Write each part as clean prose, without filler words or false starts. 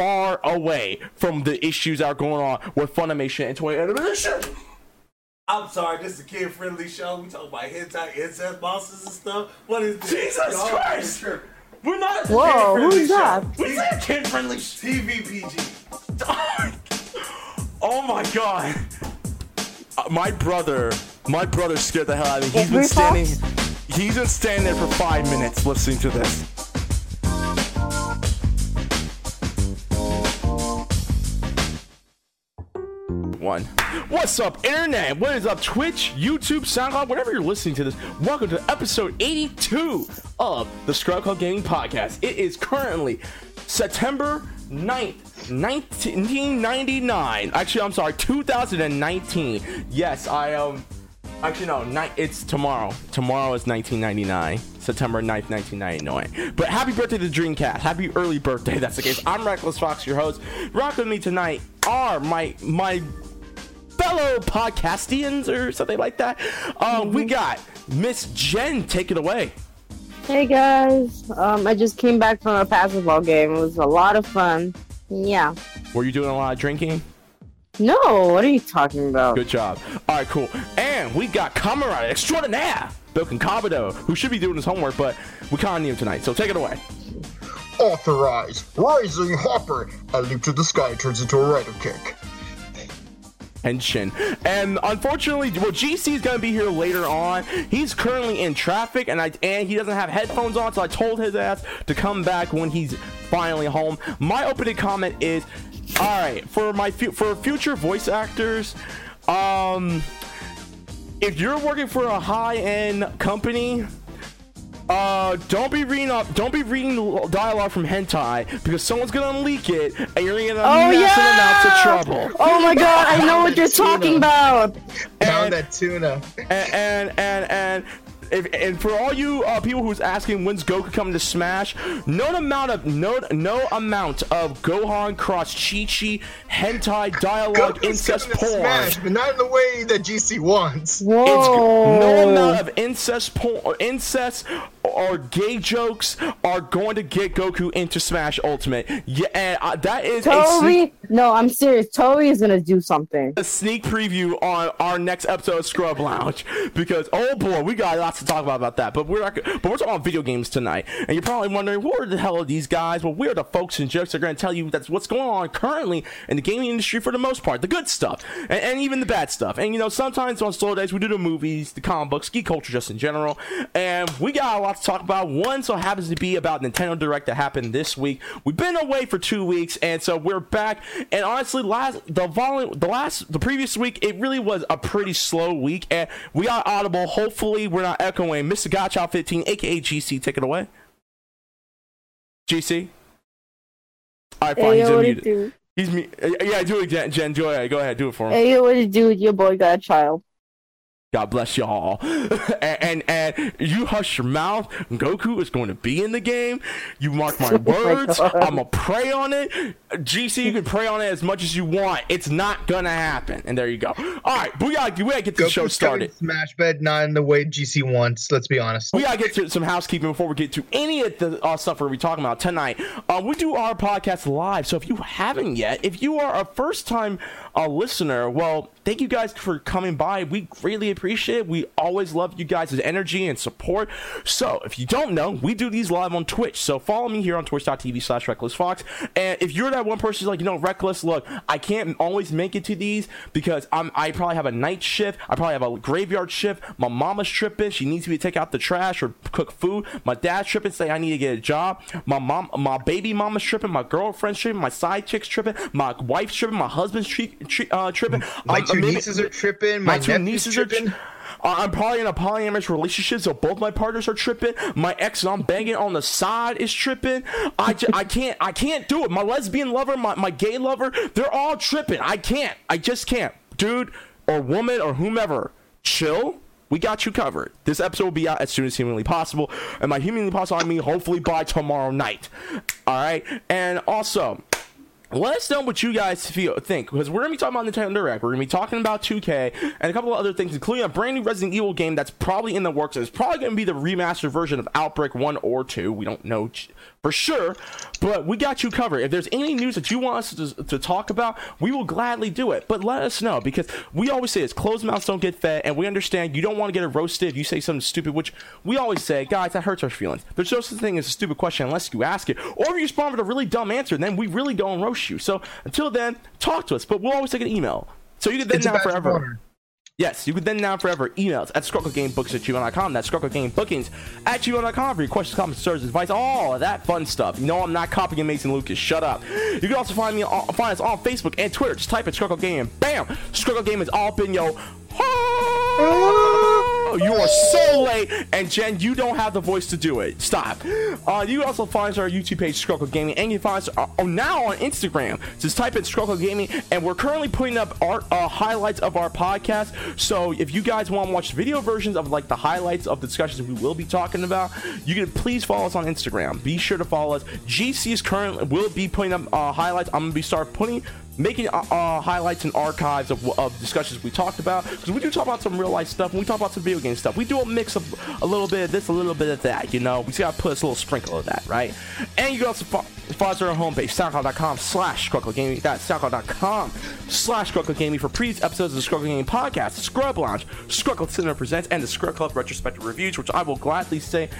far away from the issues that are going on with Funimation and Toei Animation. I'm sorry, this is a kid-friendly show. We talking about hentai, incest, monsters, and stuff. What is this? Jesus Christ! We're not. Whoa, who's that? We said kid-friendly TVPG. Oh my god! My brother scared the hell out of me. He's been standing there for 5 minutes listening to this. What's up, internet? What is up, Twitch, YouTube, SoundCloud, wherever you're listening to this? Welcome to episode 82 of the Scrub Club Gaming Podcast. It is currently September 9th, 1999. Actually, I'm sorry, 2019. Yes, I am. Actually, no, it's tomorrow. Tomorrow is 1999. September 9th, 1999. But happy birthday to Dreamcast. Happy early birthday, that's the case. I'm Reckless Fox, your host. Rock with me tonight are my fellow podcastians or something like that. We got Miss Jen. Take it away. Hey, guys. I just came back from a basketball game. It was a lot of fun. Yeah. Were you doing a lot of drinking? No, what are you talking about? Good job. All right, cool. And we got Comrade Extraordinaire, BoukenKabuto, who should be doing his homework, but we kind of need him tonight, so take it away. Authorized, rising hopper. A leap to the sky turns into a rider kick. Tension. And unfortunately, well, GC is going to be here later on. He's currently in traffic, and he doesn't have headphones on, so I told his ass to come back when he's finally home. My opening comment is, all right, for future voice actors, if you're working for a high-end company, don't be reading dialogue from hentai, because someone's gonna leak it and you're gonna amounts of trouble. Oh my god, I know what you're talking about. Found that tuna. And for all you people who's asking when's Goku coming to Smash, no amount of Gohan cross Chi-Chi hentai dialogue incest porn. Smash, but not in the way that GC wants. Whoa. It's, no amount of incest porn, or incest or gay jokes are going to get Goku into Smash Ultimate. Yeah, and that is I'm serious. Toei is gonna do something. A sneak preview on our next episode of Scrub Lounge, because oh boy, we got lots to talk about that. But we're talking about video games tonight, and you're probably wondering, what the hell are these guys? Well, we're the folks and jokes that are gonna tell you that's what's going on currently in the gaming industry for the most part, the good stuff and even the bad stuff. And you know, sometimes on slow days we do the movies, the comic books, geek culture just in general, and we got a lot to talk about. One so happens to be about Nintendo Direct that happened this week. We've been away for 2 weeks, and so we're back. And honestly, the previous week, it really was a pretty slow week, and we got audible. Hopefully, we're not echoing. Mr. Godchild15, aka GC, take it away. GC. All right, fine. Hey, he's unmuted. He's me. Yeah, do it, Jen. Do it. Go ahead, do it for him. Hey, what do you do with your boy Godchild? God bless y'all. and you hush your mouth. Goku is going to be in the game. You mark my words. I'm going to pray on it. GC, you can pray on it as much as you want. It's not going to happen. And there you go. All right. We got to get the show started. Smash bed, not in the way GC wants. Let's be honest. We got to get to some housekeeping before we get to any of the stuff we're going to be talking about tonight. We do our podcast live. So if you haven't yet, if you are a first-time listener, well, thank you guys for coming by. We greatly appreciate it. We always love you guys' energy and support. So if you don't know, we do these live on Twitch. So follow me here on twitch.tv/recklessfox. And if you're that one person who's like, you know, Reckless, look, I can't always make it to these because I probably have a night shift. I probably have a graveyard shift. My mama's tripping. She needs me to take out the trash or cook food. My dad's tripping, saying I need to get a job. My baby mama's tripping. My girlfriend's tripping. My side chick's tripping. My wife's tripping. My husband's tripping. My two nieces are tripping. My two nieces are tripping. I'm probably in a polyamorous relationship, so both my partners are tripping. My ex I'm banging on the side is tripping. I can't do it. My lesbian lover, my gay lover, they're all tripping. I just can't. Dude or woman or whomever, chill. We got you covered. This episode will be out as soon as humanly possible. And by humanly possible, I mean hopefully by tomorrow night. All right? And also, let's know what you guys think, because we're going to be talking about Nintendo Direct, we're going to be talking about 2K, and a couple of other things, including a brand new Resident Evil game that's probably in the works, and it's probably going to be the remastered version of Outbreak 1 or 2, we don't know for sure, but we got you covered. If there's any news that you want us to talk about, we will gladly do it, but let us know, because we always say it's closed mouths don't get fed, and we understand you don't want to get roasted if you say something stupid, which we always say, guys, that hurts our feelings. There's no such thing as a stupid question unless you ask it, or if you respond with a really dumb answer, then we really go and roast you. So until then, talk to us, but we'll always take an email. So you can then now forever. Yes, you can then now forever email us at scrubclubgamingbookings@gmail.com. That's scrubclubgamingbookings@gmail.com for your questions, comments, services, advice, all of that fun stuff. You know I'm not copying Mason Lucas. Shut up. You can also find us on Facebook and Twitter. Just type in Scrubclub Game and bam! Scrubclub Game is all up in yo. Oh, you are so late, and Jen, you don't have the voice to do it. Stop. You can also find us on our YouTube page, Scrub Club Gaming, and you can find us now on Instagram. Just type in Scrub Club Gaming, and we're currently putting up our highlights of our podcast. So if you guys want to watch video versions of like the highlights of the discussions we will be talking about, you can please follow us on Instagram. Be sure to follow us. GC is currently will be putting up highlights. I'm gonna be start putting. Making highlights and archives of discussions we talked about, because we do talk about some real life stuff, and we talk about some video game stuff. We do a mix of a little bit of this, a little bit of that, you know. We just gotta put a little sprinkle of that, right? And you can also follow us on our homepage, soundcloud.com/scrubclubgaming. That's soundcloud.com/scrubclubgaming for previous episodes of the Scrub Club Gaming Podcast, the Scrub Lounge, Scrub Club Cinema Presents, and the Scrub Club Retrospective Reviews, which I will gladly say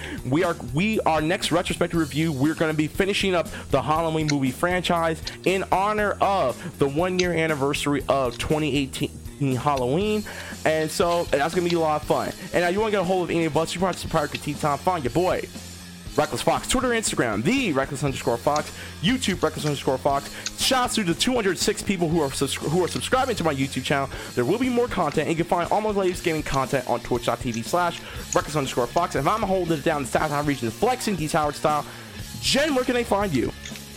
our next retrospective review, we're gonna be finishing up the Halloween movie franchise in honor of the 1 year anniversary of 2018 Halloween, and so that's gonna be a lot of fun. And now you want to get a hold of any of us, you want to prior critique time, find your boy Reckless Fox, Twitter, Instagram, the Reckless_Fox, YouTube, Reckless_Fox. Shouts to the 206 people who are subscribing to my YouTube channel. There will be more content, and you can find all my latest gaming content on twitch.tv/Reckless_Fox. And if I'm holding it down the South High region, flexing Geese Howard style, Jen, where can they find you?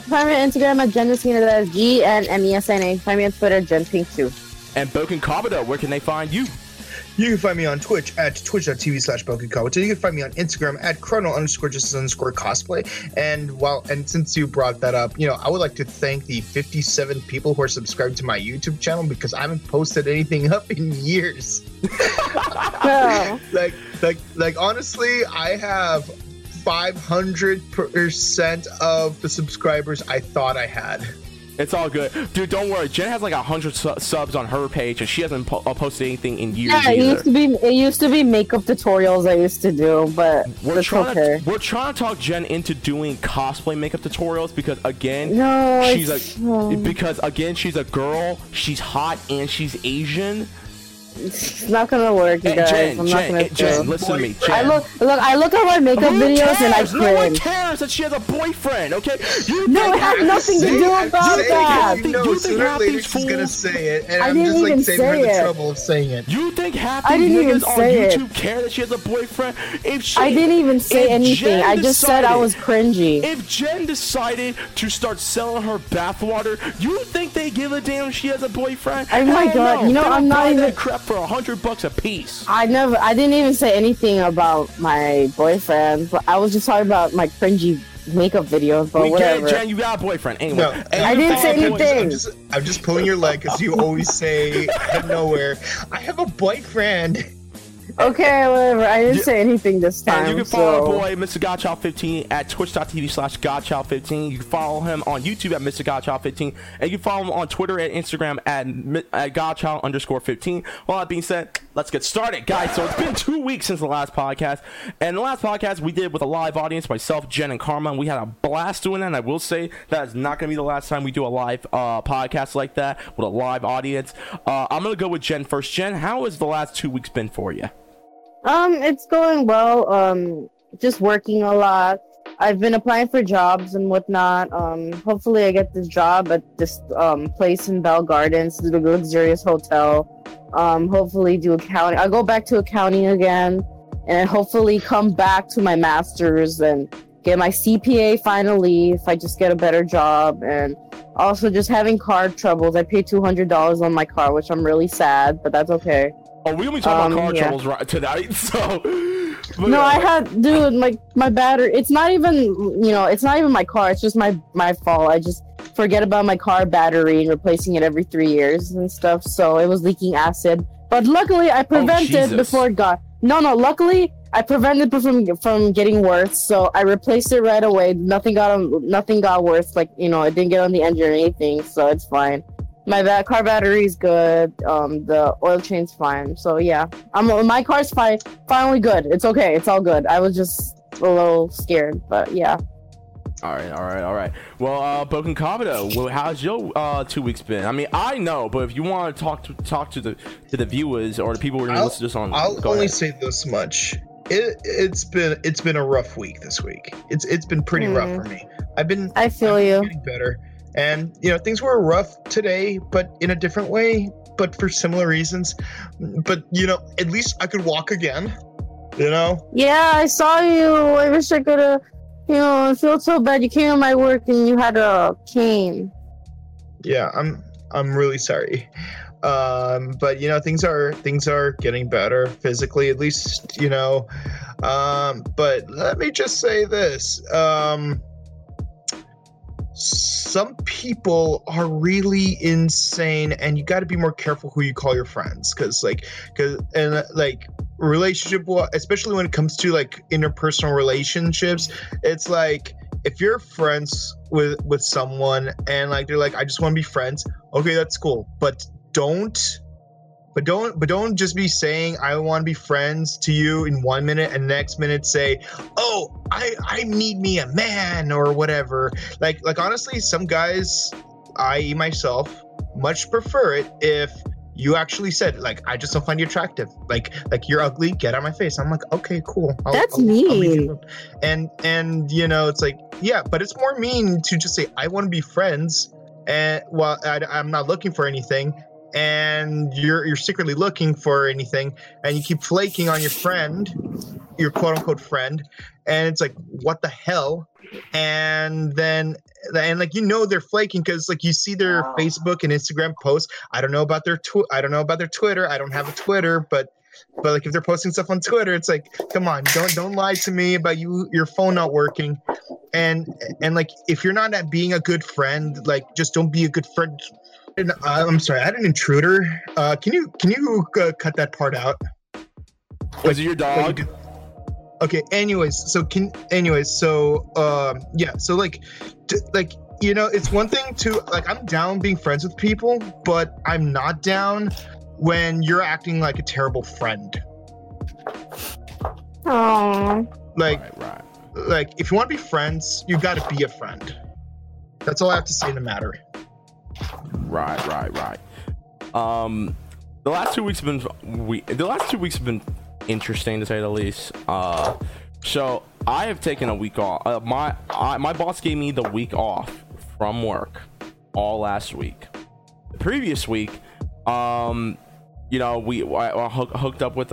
Find me on Instagram at JenJasina, that is GNMESNA. Find me on Twitter, JenPink2. And BoukenKabuto, where can they find you? You can find me on Twitch at twitch.tv/BoukenKabuto. You can find me on Instagram at chrono_justice_cosplay. And since you brought that up, you know, I would like to thank the 57 people who are subscribed to my YouTube channel, because I haven't posted anything up in years. No. Like honestly, I have 500% of the subscribers I thought I had. It's all good, dude. Don't worry. Jen has like 100 subs on her page, and she hasn't posted anything in years. Yeah, it used to be makeup tutorials I used to do, but we're trying to talk Jen into doing cosplay makeup tutorials, because again, she's a girl, she's hot, and she's Asian. It's not gonna work, you guys. Jen, listen to me. Jen. I look at my makeup videos and I cringe. No one cares that she has a boyfriend, okay? It has nothing to do about that. You think half these fools? Gonna say it, and I'm just like saving her the trouble of saying it. You think half these niggas on YouTube care that she has a boyfriend? I didn't even say anything. I just said I was cringy. If Jen decided to start selling her bathwater, you think they give a damn if she has a boyfriend? Oh my god! You know I'm not even crap. For $100 a piece. I didn't even say anything about my boyfriend, but I was just talking about my cringy makeup videos. But whatever. Jen, you got a boyfriend anyway. No, I didn't say anything. I'm just pulling your leg, because you always say out of nowhere, I have a boyfriend. Okay, whatever. I didn't say anything this time. You can follow our boy, Mr. Godchild15, at twitch.tv/Godchild15. You can follow him on YouTube at Mr. Godchild15. And you can follow him on Twitter and Instagram at Godchild_15. All that being said, let's get started, guys. So it's been 2 weeks since the last podcast. And the last podcast we did with a live audience, myself, Jen, and Karma. And we had a blast doing that. And I will say that is not going to be the last time we do a live podcast like that with a live audience. I'm going to go with Jen first. Jen, how has the last 2 weeks been for you? It's going well. Just working a lot. I've been applying for jobs and whatnot. Hopefully I get this job at this place in Bell Gardens, the luxurious hotel. Hopefully do accounting. I'll go back to accounting again, and hopefully come back to my master's and get my CPA finally if I just get a better job. And also just having car troubles. I paid $200 on my car, which I'm really sad, but that's okay. Oh, we only talk about car troubles right tonight, so. But, no, I had, dude, my battery. It's not even my car. It's just my fault. I just forget about my car battery and replacing it every 3 years and stuff, so it was leaking acid. But luckily, I prevented before it got... Luckily, I prevented it from getting worse, so I replaced it right away. Nothing got worse. Like, you know, it didn't get on the engine or anything, so it's fine. My car battery's good. The oil change's fine. So yeah, my car's finally good. It's okay. It's all good. I was just a little scared, but yeah. All right. Well, BoukenKabuto, well, how's your 2 weeks been? I mean, I know, but if you want to talk to the viewers or the people who are going to listen to this on, I'll only say this much: it's been a rough week this week. It's been pretty rough for me. I've been getting better. And, you know, things were rough today, but in a different way, but for similar reasons. But, you know, at least I could walk again, you know? Yeah, I saw you. I wish I could have, you know, I feel so bad. You came to my work and you had a cane. Yeah, I'm really sorry. But, you know, things are getting better physically, at least, you know. But let me just say this. Some people are really insane, and you got to be more careful who you call your friends, because relationship, especially when it comes to like interpersonal relationships. It's like, if you're friends with someone and like they're like, I just want to be friends, okay, that's cool, but don't just be saying I want to be friends to you in 1 minute and next minute say, oh, I need me a man or whatever. Like honestly, some guys, i.e. myself, much prefer it if you actually said, like, I just don't find you attractive. Like you're ugly, get out of my face. I'm like, okay, cool. That's me. And you know, it's like, yeah, but it's more mean to just say I want to be friends, and well, I'm not looking for anything. And you're secretly looking for anything, and you keep flaking on your friend, your quote unquote friend, and it's like, what the hell? And like, you know, they're flaking because like you see their Facebook and Instagram posts. I don't know about their Twitter. I don't have a Twitter, but like if they're posting stuff on Twitter, it's like, come on, don't lie to me about your phone not working. And like, if you're not being a good friend, like just don't be a good friend. I'm sorry, I had an intruder. Can you cut that part out? Was it your dog? Okay. So like, you know, it's one thing to like, I'm down being friends with people, but I'm not down when you're acting like a terrible friend. Oh. Like, right. Like if you want to be friends, you got to be a friend. That's all I have to say in the matter. Right. The last two weeks have been interesting to say the least. So I have taken a week off. My boss gave me the week off from work all last week. The previous week, you know, I hooked up with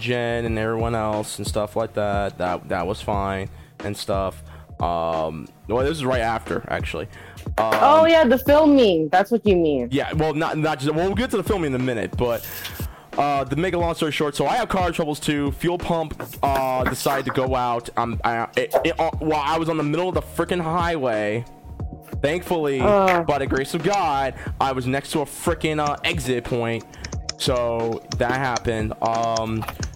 Jen and everyone else and stuff like that. That was fine and stuff. Well, this is right after actually. Oh yeah, the filming. That's what you mean. Yeah, well, not just. Well, we'll get to the filming in a minute, but to make a long story short, so I have car troubles too. Fuel pump decided to go out. Well, I was on the middle of the freaking highway. Thankfully, by the grace of God, I was next to a freaking exit point, so that happened.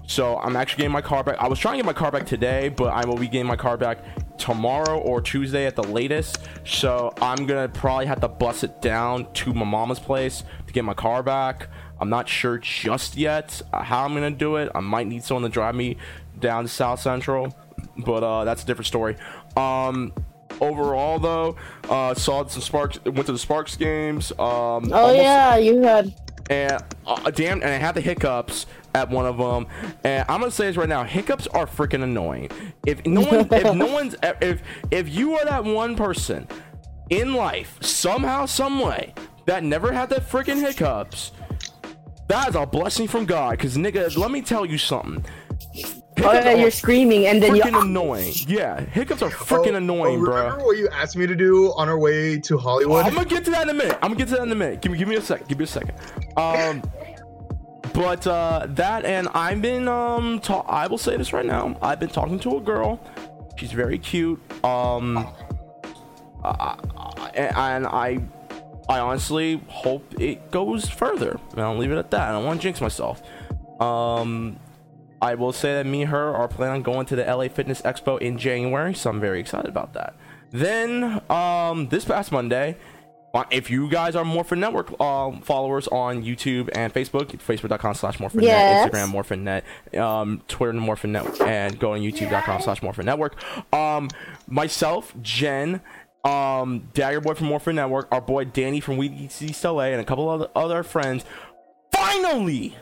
So I'm actually getting my car back. I was trying to get my car back today, but I will be getting my car back tomorrow or Tuesday at the latest, so I'm gonna probably have to bus it down to my mama's place to get my car back. I'm not sure just yet how I'm gonna do it. I might need someone to drive me down to South Central, but that's a different story. Overall though, saw some Sparks, went to the Sparks games. I had the hiccups at one of them, and I'm gonna say this right now: hiccups are freaking annoying. If you are that one person in life somehow, some way that never had that freaking hiccups, that is a blessing from God. Because nigga, let me tell you something. You're screaming and then you're freaking annoying. Yeah, hiccups are freaking annoying, bro. Remember what you asked me to do on our way to Hollywood? I'm gonna get to that in a minute. Give me a second. But that, and I've been I will say this right now. I've been talking to a girl. She's very cute. And I honestly hope it goes further. And I'll leave it at that. I don't want to jinx myself. I will say that me and her are planning on going to the LA Fitness Expo in January, so I'm very excited about that. Then, this past Monday, if you guys are Morphin Network followers on YouTube and Facebook, facebook.com/MorphinNet, yes. Instagram MorphinNet, Twitter Morphin Network, and go on youtube.com/MorphinNetwork. Myself, Jen, Dagger Boy from Morphin Network, our boy Danny from Weed East LA, and a couple of other friends finally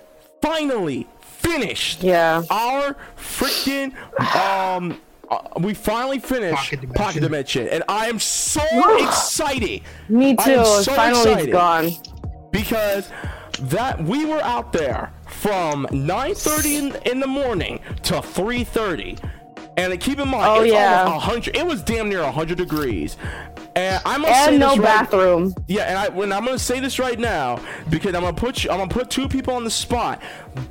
finished our freaking we finally finished Pocket Dimension, and I am so excited. Me too. Finally, it's gone. Because that we were out there from 9:30 in the morning to 3:30, and keep in mind, almost 100. It was damn near 100 degrees, and I'm gonna say no bathroom. I'm gonna say this right now because I'm gonna put two people on the spot.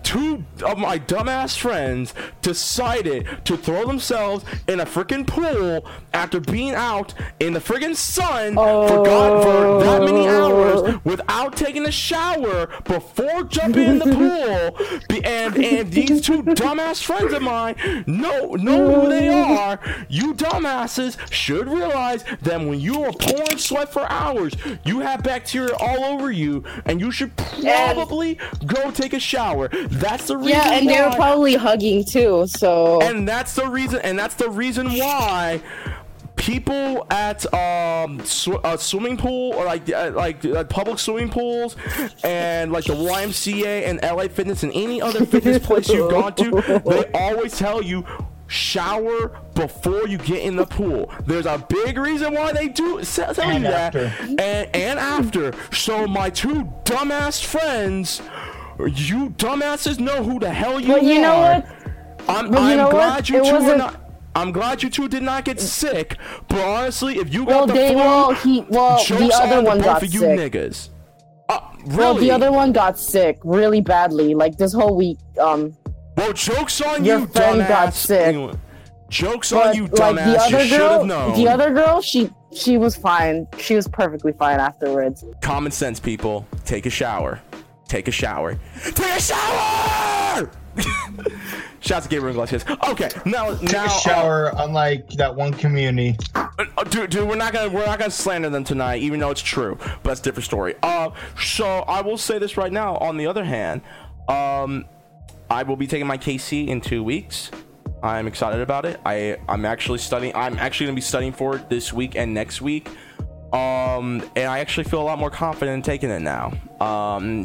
Two of my dumbass friends decided to throw themselves in a freaking pool after being out in the freaking sun for that many hours without taking a shower before jumping in the pool. And these two dumbass friends of mine know who they are. You dumbasses should realize that when you are pouring sweat for hours, you have bacteria all over you, and you should probably go take a shower. That's the reason. Yeah, and they were probably hugging too. So. And that's the reason why people at swimming pool or like public swimming pools and like the YMCA and LA Fitness and any other fitness place you've gone to, they always tell you shower before you get in the pool. There's a big reason why they do tell you that. And after. So my two dumbass friends. You dumbasses know who the hell you are. You know what? I'm glad you two were not. I'm glad you two did not get sick. But honestly, if you got the other one got sick. You niggas. Really? Well, the other one got sick really badly. Like this whole week. Well, jokes on you, dumbass. Your friend got sick. Jokes on you, dumbass. You should have known. The other girl, she was fine. She was perfectly fine afterwards. Common sense, people. Take a shower. Take a shower. Take a shower! Shout out to Gabriel Iglesias. Okay, now take a shower. Unlike that one community, dude, we're not gonna slander them tonight, even though it's true. But that's a different story. So I will say this right now. On the other hand, I will be taking my KC in 2 weeks. I'm excited about it. I'm actually studying. I'm actually gonna be studying for it this week and next week. And I actually feel a lot more confident in taking it now.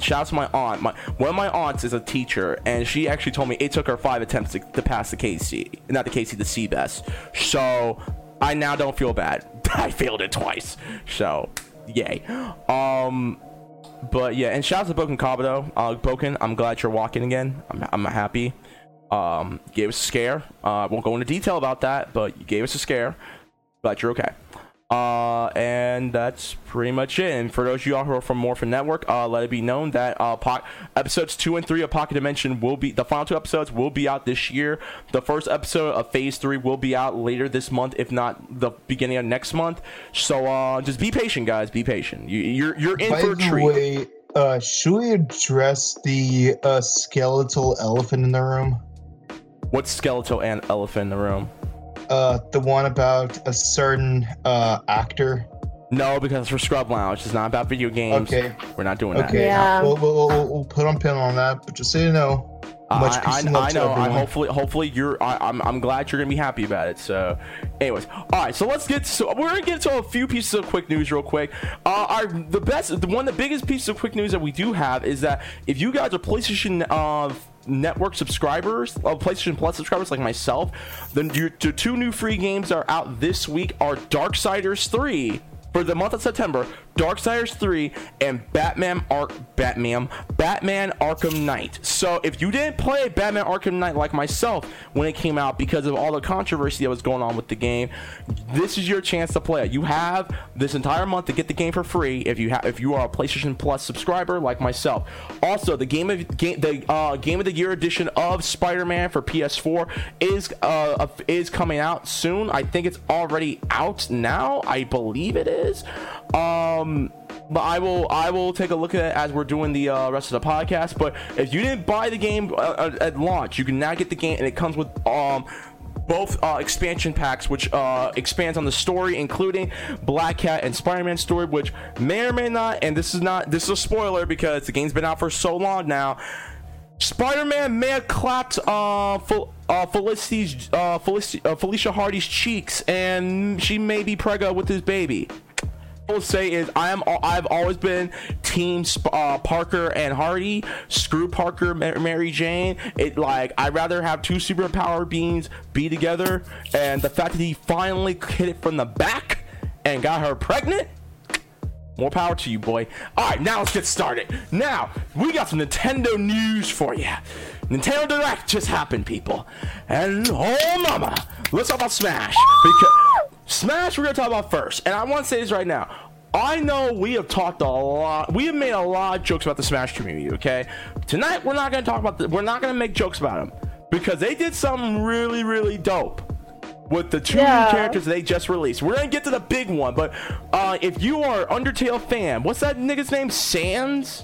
Shout out to my aunt. One of my aunts is a teacher, and she actually told me it took her 5 attempts to pass the KC. Not the KC, the CBES. So, I now don't feel bad. I failed it twice. So, yay. But yeah, and shout out to BoukenKabuto. Boken, I'm glad you're walking again. I'm happy. Gave us a scare. I won't go into detail about that, but you gave us a scare. But you're okay. And that's pretty much it. And for those of y'all who are from Morphin Network, let it be known that episodes 2 and 3 of Pocket Dimension will be the final 2 episodes will be out this year. The first episode of Phase 3 will be out later this month, if not the beginning of next month. So just be patient, guys. Be patient. You're in for a treat. By the way, should we address the skeletal elephant in the room? What's skeletal and elephant in the room? The one about a certain actor. No, because it's for Scrub Lounge. It's not about video games. Okay, we're not doing that. Yeah. We'll put on pin on that. But just so you know, much peace and love to everyone. I know. Hopefully you're. I'm glad you're gonna be happy about it. So, anyways, all right. So we're gonna get to a few pieces of quick news real quick. The biggest piece of quick news that we do have is that if you guys are PlayStation Network subscribers, PlayStation Plus subscribers like myself, then the 2 new free games that are out this week are Darksiders 3 for the month of September, Darksiders 3 and Batman Arkham Knight. So if you didn't play Batman Arkham Knight like myself when it came out because of all the controversy that was going on with the game, this is your chance to play it. You have this entire month to get the game for free if you are a PlayStation Plus subscriber like myself. Also, the Game of the Year edition of Spider-Man for PS4 is coming out soon. I think it's already out now. I believe it is. But I will take a look at it as we're doing the rest of the podcast. But if you didn't buy the game at launch, you can now get the game, and it comes with both expansion packs, which expands on the story, including Black Cat and Spider-Man story, which may or may not, and this is a spoiler because the game's been out for so long now, Spider-Man may have clapped Felicia Hardy's cheeks, and she may be pregnant with his baby. What I will say is I've always been team Parker and Hardy. Screw Parker, Mary Jane. It, like, I'd rather have two superpower beings be together, and the fact that he finally hit it from the back and got her pregnant, more power to you, boy. All right, now let's get started. Now we got some Nintendo news for you. Nintendo Direct just happened, people, and oh mama, let's talk about Smash, because Smash we're gonna talk about first. And I want to say this right now, I know we have talked a lot, we have made a lot of jokes about the Smash community, okay? Tonight we're not gonna talk about we're not gonna make jokes about them, because they did something really, really dope with the two new characters they just released. We're gonna get to the big one, but if you are an Undertale fan, what's that nigga's name? Sans?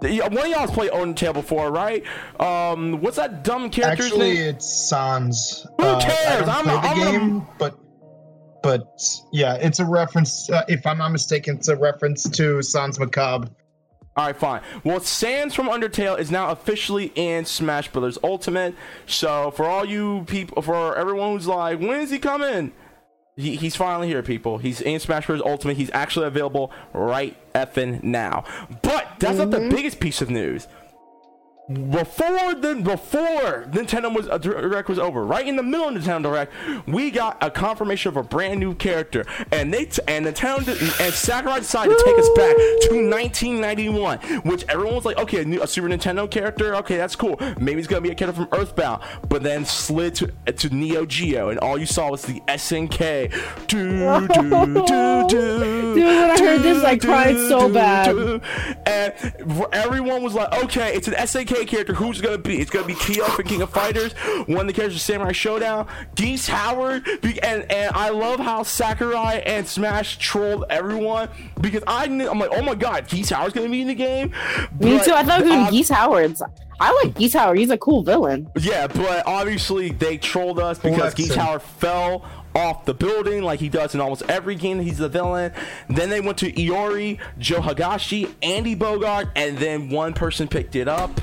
One of y'all has played Undertale before, right? What's that dumb character's name? Actually, it's Sans. Who cares? I don't play the game, but yeah, it's a reference. If I'm not mistaken, it's a reference to Sans Macabre. All right, fine. Well, Sans from Undertale is now officially in Smash Bros. Ultimate. So for all you people, for everyone who's like, when is he coming? He's finally here, people. He's in Smash Bros. Ultimate. He's actually available right effing now. But that's not the biggest piece of news. Before Nintendo Direct was over, right in the middle of Nintendo Direct, we got a confirmation of a brand new character, and Sakurai decided to take us back to 1991, which everyone was like, okay, a Super Nintendo character, okay, that's cool. Maybe it's gonna be a character from Earthbound, but then slid to Neo Geo, and all you saw was the SNK. Dude, when I heard this, I cried so bad. And everyone was like, okay, it's an SNK character. Who's gonna be? It's gonna be Kyo from King of Fighters, one of the characters of Samurai Showdown, Geese Howard, and I love how Sakurai and Smash trolled everyone, because I'm like, oh my god, Geese Howard's gonna be in the game. Me too. I thought it was gonna be Geese Howard's. I like Geese Howard. He's a cool villain. Yeah, but obviously they trolled us because Geese Howard fell off the building like he does in almost every game. He's the villain. Then they went to Iori, Joe Higashi, Andy Bogard, and then one person picked it up.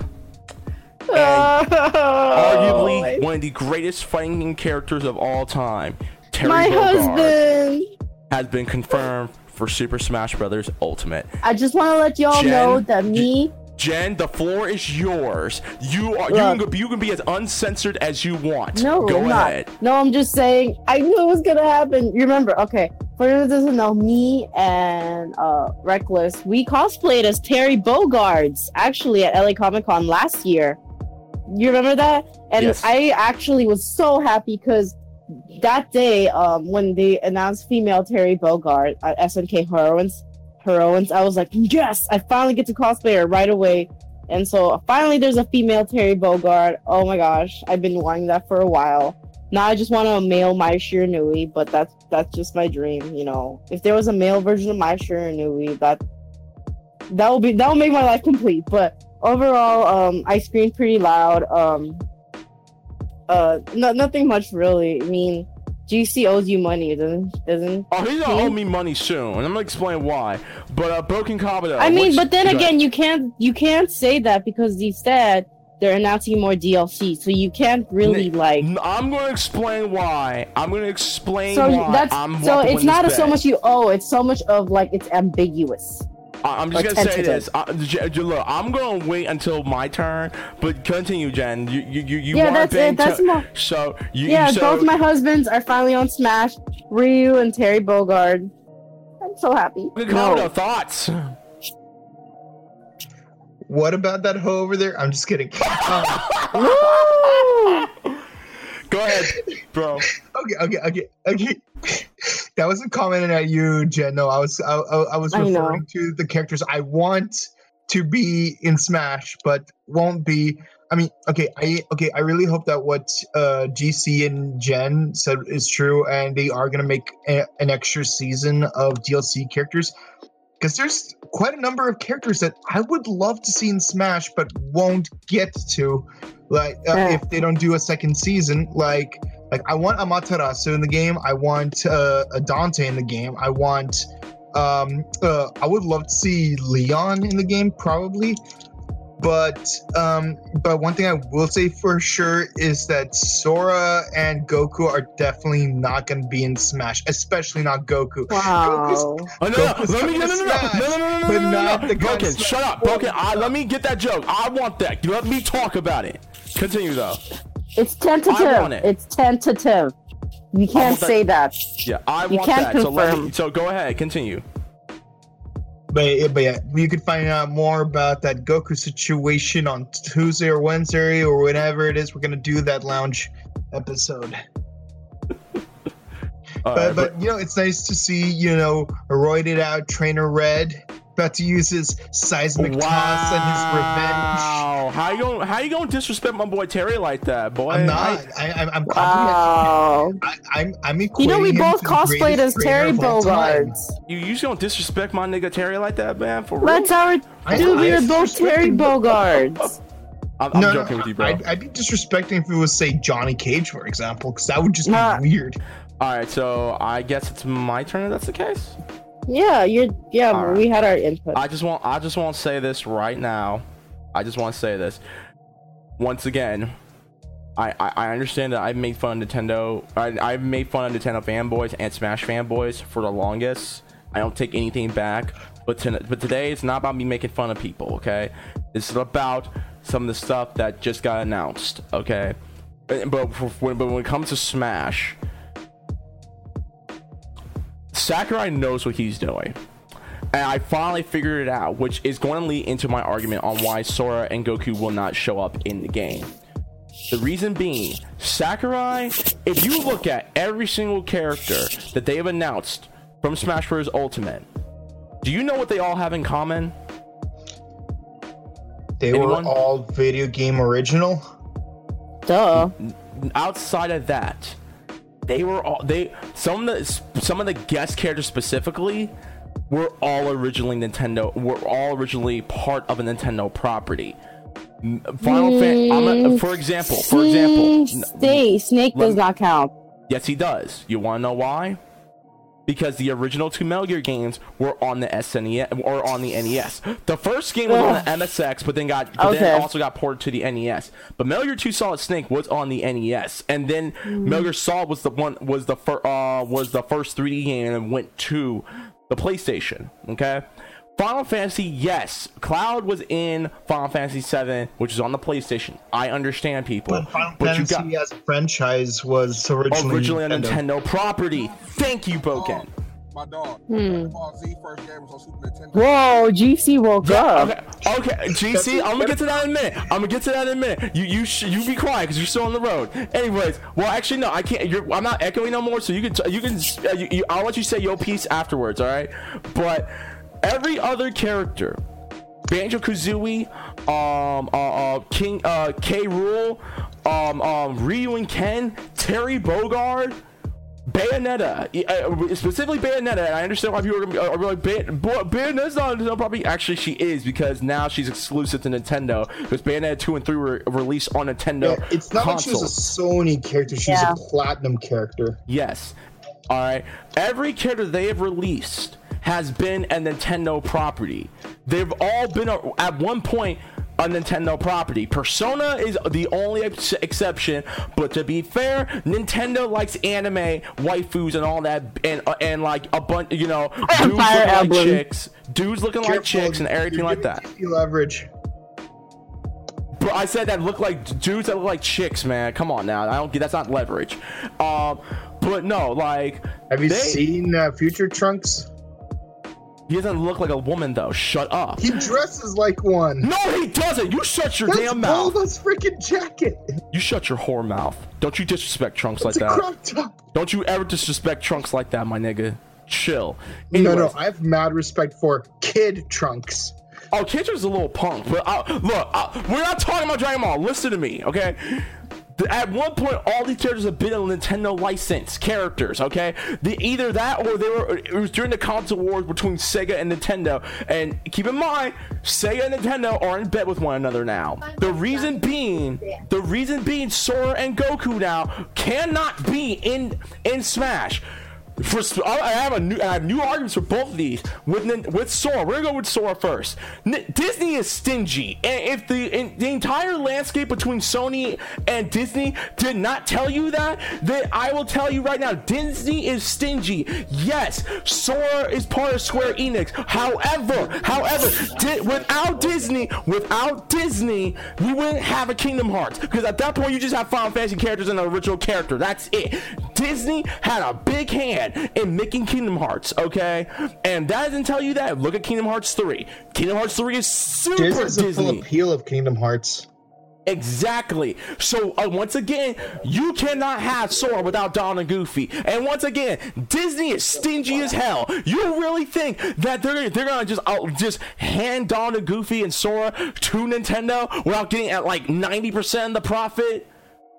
Arguably one of the greatest fighting characters of all time, Terry Bogard, has been confirmed for Super Smash Bros. Ultimate. I just want to let y'all know that Jen, the floor is yours. You can be as uncensored as you want. No, go ahead. Not. No, I'm just saying. I knew it was gonna happen. You remember? Okay. For anyone who doesn't know, me and Reckless, we cosplayed as Terry Bogards actually at LA Comic Con last year. You remember that? And yes. I actually was so happy because that day, when they announced female Terry Bogard, SNK heroines, I was like, yes, I finally get to cosplay her right away. And so finally there's a female Terry Bogard. Oh my gosh, I've been wanting that for a while. Now I just want a male Mai Shiranui, but that's just my dream, you know. If there was a male version of Mai Shiranui, that would make my life complete. But overall, I screamed pretty loud. Nothing much really. I mean, GC owes you money, doesn't? Oh, he's gonna owe me money soon, and I'm gonna explain why. But BoukenKabuto. I mean, but then again, you can't say that because he said they're announcing more DLC, so you can't really like. I'm gonna explain why. So it's not so much you owe; it's so much of like it's ambiguous. I'm just gonna say this. Look, I'm gonna wait until my turn, but continue, Jen. You want to bang? Both my husbands are finally on Smash. Ryu and Terry Bogard. I'm so happy. No thoughts. What about that hoe over there? I'm just kidding. Go ahead, bro. Okay. That wasn't commenting at you, Jen. No, I was referring to the characters I want to be in Smash, but won't be. I mean, okay, I really hope that what GC and Jen said is true, and they are going to make an extra season of DLC characters, because there's quite a number of characters that I would love to see in Smash, but won't get to, like, if they don't do a second season. Like I want Amaterasu in the game. I want Dante in the game. I want, I would love to see Leon in the game, probably. But one thing I will say for sure is that Sora and Goku are definitely not going to be in Smash, especially not Goku. Wow. No, Broken, shut up, Broken. Let me get that joke. I want that. Let me talk about it. Continue though. It's tentative. You can't say that. Yeah, I want that. So go ahead, continue. But yeah, you could find out more about that Goku situation on Tuesday or Wednesday or whenever it is. We're gonna do that lounge episode. But you know, it's nice to see, you know, roided out Trainer Red about to use his seismic toss and his revenge. How you gonna disrespect my boy Terry like that, boy? I'm not. I'm equating. You know, we both cosplayed as Terry Bogard. You just don't disrespect my nigga Terry like that, man. For real. We were both Terry Bogards. I'm joking with you, bro. I'd be disrespecting if it was, say, Johnny Cage, for example, because that would just be weird. All right, so I guess it's my turn if that's the case. Yeah, we had our input. I just want to say this right now. I just want to say this. Once again, I understand that I've made fun of Nintendo. I've made fun of Nintendo fanboys and Smash fanboys for the longest. I don't take anything back. But today, it's not about me making fun of people, okay? This is about some of the stuff that just got announced, okay? But when it comes to Smash, Sakurai knows what he's doing, and I finally figured it out, which is going to lead into my argument on why Sora and Goku will not show up in the game. The reason being, Sakurai, if you look at every single character that they have announced from Smash Bros. Ultimate, do you know what they all have in common? They were all video game original? Duh. Outside of that, some of the guest characters specifically were all originally part of a Nintendo property. For example, Snake does not count. Yes, he does. You want to know why? Because the original two Metal Gear games were on the SNES or on the NES. The first game was on the MSX, but then also got ported to the NES. But Metal Gear 2 Solid Snake was on the NES, and then Metal Gear Solid was the first 3D game and went to the PlayStation. Okay, Final Fantasy, yes, Cloud was in Final Fantasy 7, which is on the PlayStation. I understand people. But Final Fantasy as a franchise was originally a Nintendo property. Thank you, Boken. My dog. Z first game was on Super Nintendo. Whoa, GC woke up. Okay, GC, I'm gonna get to that in a minute. You be quiet because you're still on the road. Anyways, well, actually, no, I can't. I'm not echoing no more. So you can. I'll let you say your piece afterwards. All right, but every other character, Banjo-Kazooie, King, K. Rool, Ryu and Ken, Terry Bogard, Bayonetta, specifically Bayonetta, and I understand why people are like, Bayonetta's not Nintendo property. Actually, she is, because now she's exclusive to Nintendo, because Bayonetta 2 and 3 were released on Nintendo. Yeah, it's not console. Like she was a Sony character, she's a Platinum character. Yes. Alright, every character they have released has been a Nintendo property. They've all been at one point a Nintendo property. Persona is the only exception, but to be fair, Nintendo likes anime, waifus, and all that, and like a bunch, you know, dudes looking like chicks, and everything like that. Leverage. But I said that look like dudes that look like chicks, man. Come on now, I don't get that's not leverage. But no, like, have you seen Future Trunks? He doesn't look like a woman, though. Shut up. He dresses like one. No, he doesn't. You shut your damn mouth. That's Volva's freaking jacket. You shut your whore mouth. Don't you disrespect Trunks like that. It's a crop top. Don't you ever disrespect Trunks like that, my nigga. Chill. Anyways. No, I have mad respect for Kid Trunks. Oh, Kendra's a little punk, but we're not talking about Dragon Ball. Listen to me, okay? At one point, all these characters have been a Nintendo license characters, okay? Either that or they were. It was during the console wars between Sega and Nintendo. And keep in mind, Sega and Nintendo are in bed with one another now. The reason being, Sora and Goku now cannot be in Smash. I have new arguments for both of these with Sora. We're gonna go with Sora first. Disney is stingy, and if the entire landscape between Sony and Disney did not tell you that, then I will tell you right now, Disney is stingy. Yes, Sora is part of Square Enix. However, without Disney, we wouldn't have a Kingdom Hearts, because at that point you just have Final Fantasy characters and an original character. That's it. Disney had a big hand in making Kingdom Hearts, okay? And that doesn't tell you that. Look at Kingdom Hearts 3. Kingdom Hearts 3 is super Disney. This is the full appeal of Kingdom Hearts. Exactly. So once again, you cannot have Sora without Donald and Goofy. And once again, Disney is stingy as hell. You really think that they're gonna just hand Donald and Goofy and Sora to Nintendo without getting at like 90% of the profit?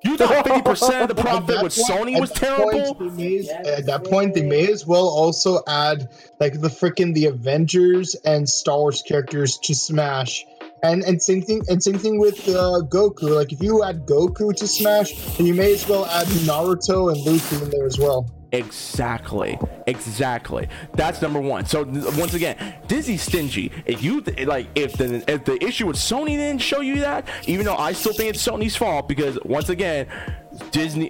You thought 50% of the profit with Sony was terrible? At that point, they may as well also add like the Avengers and Star Wars characters to Smash. And same thing with Goku. Like, if you add Goku to Smash, then you may as well add Naruto and Luffy in there as well. Exactly. That's number one. So once again, Disney's stingy. If the issue with Sony didn't show you that, even though I still think it's Sony's fault, because once again, Disney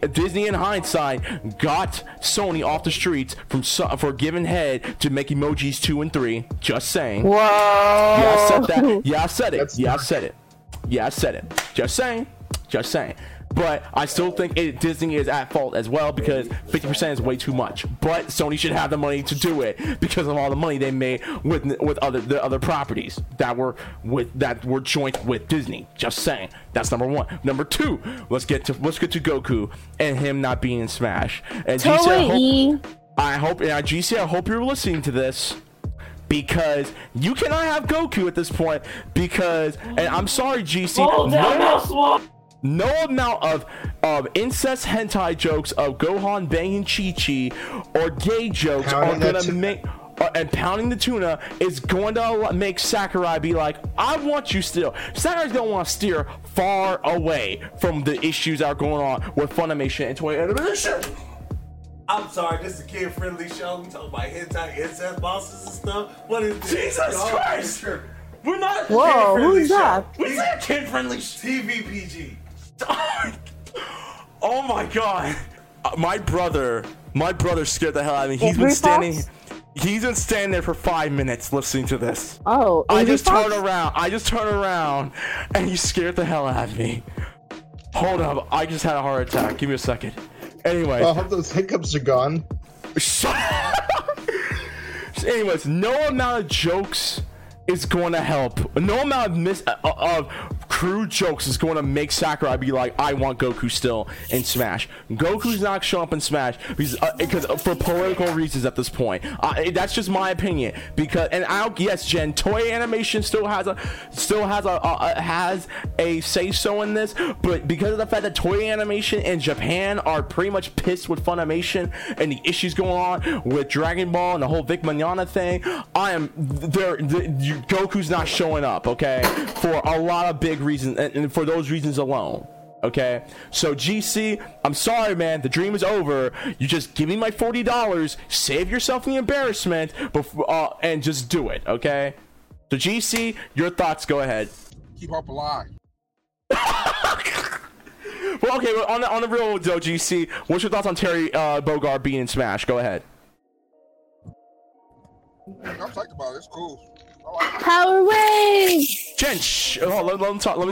in hindsight got Sony off the streets for giving head to make Emojis 2 and 3. Just saying. Whoa. Yeah, I said it. Just saying. But I still think Disney is at fault as well, because 50% is way too much. But Sony should have the money to do it because of all the money they made with the other properties that were joint with Disney. Just saying. That's number one. Number two, let's get to Goku and him not being in Smash. And Toei. GC, I hope you're listening to this, because you cannot have Goku at this point, because, and I'm sorry, GC. No amount of incest hentai jokes of Gohan banging Chi-Chi or gay jokes pounding the tuna is going to make Sakurai be like, I want you still. Sakurai's going to want to steer far away from the issues that are going on with Funimation and Toei Animation. I'm sorry, this is a kid-friendly show. We talking about hentai, incest bosses and stuff. What is this? Jesus Christ! We're not a kid-friendly show. That? We're not a kid-friendly TVPG. Oh my god, my brother scared the hell out of me. He's been standing there for 5 minutes listening to this. Oh, I just turned around and he scared the hell out of me. Hold up, I just had a heart attack. Give me a second. Anyway, I hope those hiccups are gone. Shut up. Anyways, no amount of jokes is going to help. No amount of crude jokes is going to make Sakurai be like, I want Goku still in Smash. Goku's not showing up in Smash because for political reasons at this point. That's just my opinion. Jen, Toei Animation still has a say so in this, but because of the fact that Toei Animation and Japan are pretty much pissed with Funimation and the issues going on with Dragon Ball and the whole Vic Mignogna thing, Goku's not showing up, okay, for a lot of big reasons, and for those reasons alone, okay? So GC, I'm sorry, man, the dream is over. You just give me my $40, save yourself the embarrassment, and just do it, okay? So GC, your thoughts, go ahead. Keep hope alive. Well, okay, well, on the real though, GC, what's your thoughts on Terry Bogard being in Smash? Go ahead. I'm psyched about it. It's cool. Power wave! Jen, let him talk. But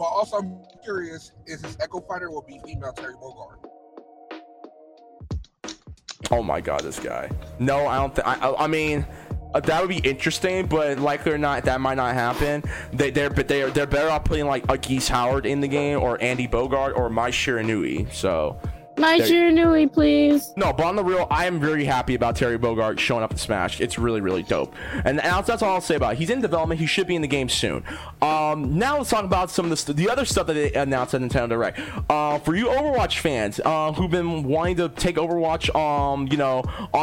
also, I'm curious, is this Echo Fighter will be female Terry Bogard? Oh my god, this guy. No, I don't think, I mean, that would be interesting, but likely or not, that might not happen. They're better off putting like a Geese Howard in the game, or Andy Bogart, or Mai Shiranui, so... Mai Shiranui, please. No, but on the real, I am very happy about Terry Bogard showing up in Smash. It's really, really dope. And that's all I'll say about it. He's in development. He should be in the game soon. Now let's talk about some of the other stuff that they announced at Nintendo Direct. For you Overwatch fans who've been wanting to take Overwatch on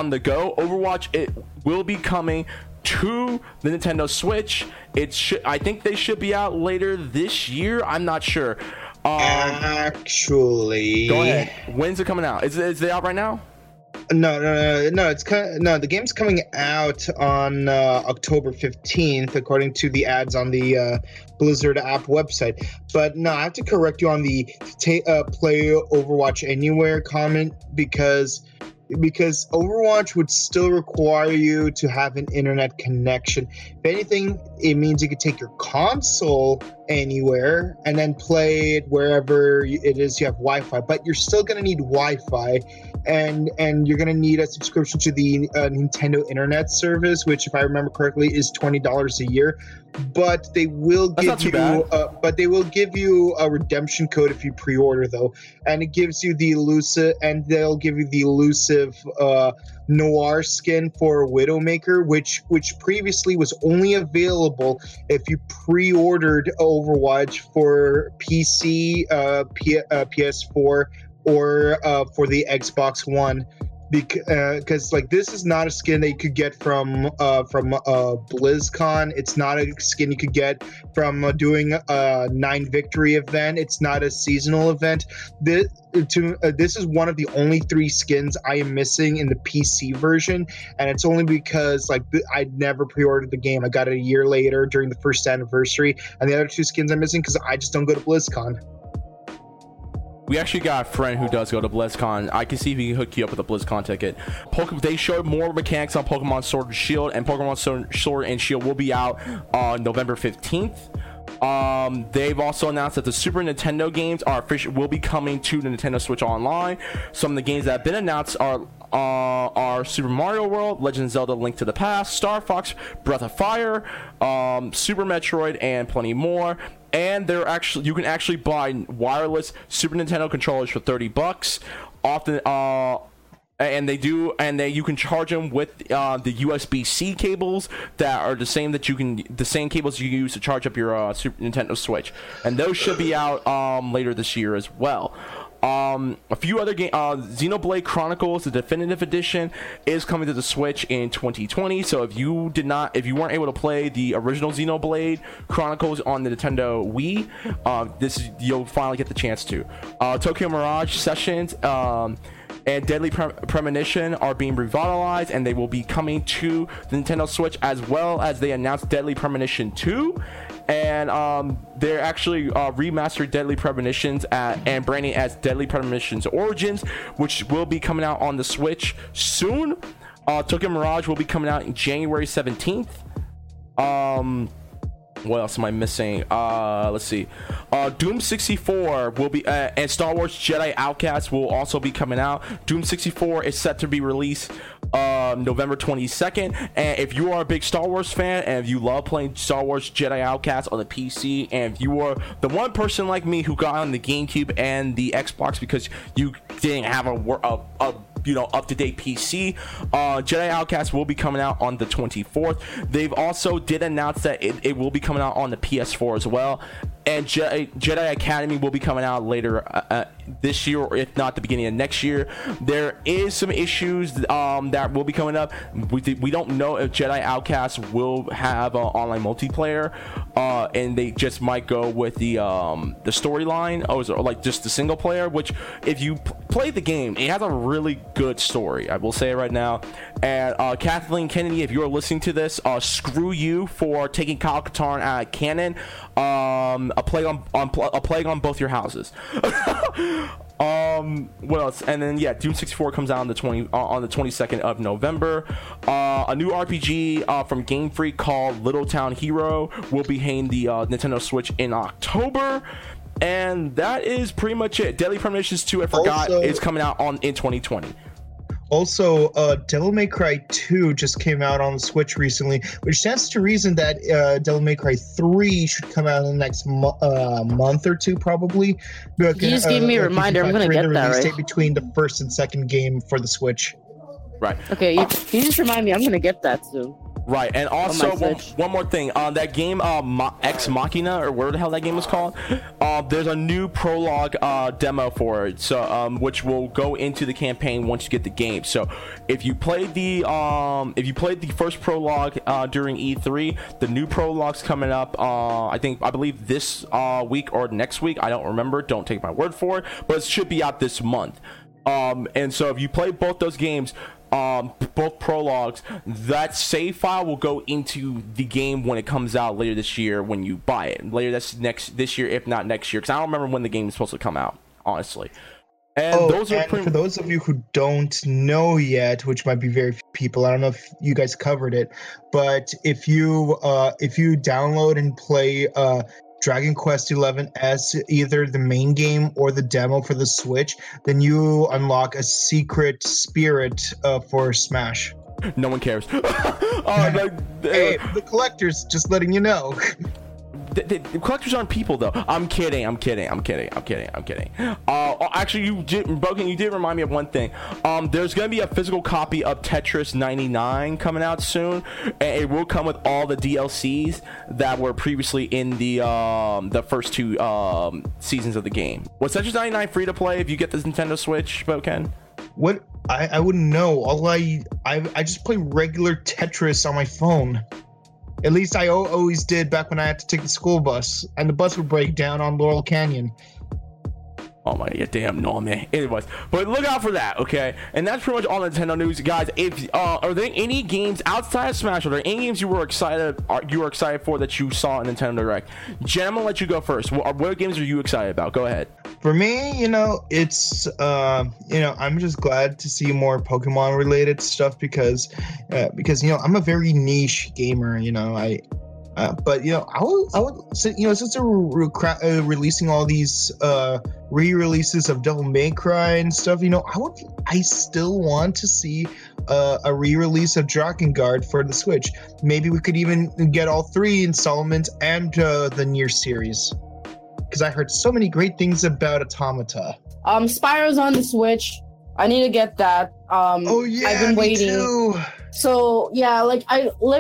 the go, Overwatch, it will be coming to the Nintendo Switch. It should, I think they should be out later this year. I'm not sure. Actually, go ahead. When's it coming out? Is it out right now? No. The game's coming out on October 15th, according to the ads on the Blizzard app website. But no, I have to correct you on the play Overwatch anywhere comment because Overwatch would still require you to have an internet connection. If anything, it means you could take your console anywhere and then play it wherever it is you have Wi-Fi. But you're still going to need Wi-Fi, and you're going to need a subscription to the Nintendo Internet service, which, if I remember correctly, is $20 a year. But they will give you a redemption code if you pre-order, though, and it gives you the elusive, and they'll give you the elusive Noir skin for Widowmaker, which previously was only available if you pre-ordered Overwatch for PC, PS4, or for the Xbox One. Because this is not a skin that you could get from BlizzCon. It's not a skin you could get from doing a 9 victory event. It's not a seasonal event. This is one of the only 3 skins I am missing in the PC version, and it's only because I never pre-ordered the game. I got it a year later during the first anniversary, and the other 2 skins I'm missing because I just don't go to BlizzCon. We actually got a friend who does go to BlizzCon. I can see if he can hook you up with a BlizzCon ticket. They showed more mechanics on Pokemon Sword and Shield, and Pokemon Sword and Shield will be out on November 15th. They've also announced that the Super Nintendo games will be coming to the Nintendo Switch Online. Some of the games that have been announced are Super Mario World, Legend of Zelda: Link to the Past, Star Fox, Breath of Fire, Super Metroid, and plenty more. And you can actually buy wireless Super Nintendo controllers for $30. Often, you can charge them with the USB-C cables that are the same cables you use to charge up your Super Nintendo Switch, and those should be out later this year as well. A few other games, Xenoblade Chronicles, the Definitive Edition, is coming to the Switch in 2020. So if you weren't able to play the original Xenoblade Chronicles on the Nintendo Wii, you'll finally get the chance to. Tokyo Mirage Sessions and Deadly Premonition are being revitalized, and they will be coming to the Nintendo Switch, as well as they announced Deadly Premonition 2. And they're actually remastered Deadly Premonitions and branding as Deadly Premonitions Origins, which will be coming out on the Switch soon. Tokyo Mirage will be coming out in January 17th. What else am I missing? Let's see. Doom 64 will be, and Star Wars Jedi Outcast will also be coming out. Doom 64 is set to be released November 22nd. And if you are a big Star Wars fan, and if you love playing Star Wars Jedi Outcast on the PC, and if you are the one person like me who got on the GameCube and the Xbox because you didn't have a up-to-date PC, Jedi Outcast will be coming out on the 24th. They've also did announce that it will be coming out on the PS4 as well, and Jedi Academy will be coming out later this year, or if not the beginning of next year. There is some issues that will be coming up. We don't know if Jedi Outcast will have online multiplayer, and they just might go with the storyline, just the single player, which if you play the game, it has a really good story. I will say it right now. And Kathleen Kennedy, if you're listening to this, screw you for taking Kyle Katarn out of canon. A plague on both your houses. What else? And then Doom 64 comes out on the 22nd of November. A new RPG from Game Freak called Little Town Hero will be hitting the Nintendo Switch in October. And that is pretty much it. Deadly Premonitions 2, I forgot, is coming out in 2020. Also, Devil May Cry 2 just came out on the Switch recently, which stands to reason that Devil May Cry 3 should come out in the next month or two, probably. But, you just gave me a reminder. I'm going to get that, right? Between the first and second game for the Switch. Right. Okay, you just remind me. I'm going to get that soon. Right, and also one more thing. That game, Ex Machina, or whatever the hell that game is called, there's a new prologue demo for it, so which will go into the campaign once you get the game. So, if you played the first prologue during E3, the new prologue's coming up. I believe this week or next week. I don't remember. Don't take my word for it, but it should be out this month. And so if you play both those games. Both prologues, that save file will go into the game when it comes out later this year when you buy it. Later this year, if not next year, because I don't remember when the game is supposed to come out, honestly. For those of you who don't know yet, which might be very few people, I don't know if you guys covered it, but if you download and play Dragon Quest XI S, either the main game or the demo for the Switch, then you unlock a secret spirit for Smash. No one cares. Hey, the collectors, just letting you know. The collectors aren't people, though. I'm kidding. Actually, you did remind me of one thing. There's going to be a physical copy of Tetris 99 coming out soon, and it will come with all the DLCs that were previously in the first two seasons of the game. Was Tetris 99 free to play if you get the Nintendo Switch, Boken? What? I wouldn't know. All I just play regular Tetris on my phone. At least I always did back when I had to take the school bus, and the bus would break down on Laurel Canyon. Oh my damn, no man. Anyways, but look out for that, okay? And that's pretty much all Nintendo news, guys. If are there any games outside of Smash? Are there any games you were excited for that you saw in Nintendo Direct? Jen, I'm gonna let you go first. What games are you excited about? Go ahead. For me, it's I'm just glad to see more Pokemon related stuff because I'm a very niche gamer. I would since they're releasing all these re-releases of Devil May Cry and stuff, I still want to see a re-release of Dragon Guard for the Switch. Maybe we could even get all three installments and the Nier series. Because I heard so many great things about Automata. Spyro's on the Switch. I need to get that. Oh yeah, I've been waiting. Me too. So yeah, let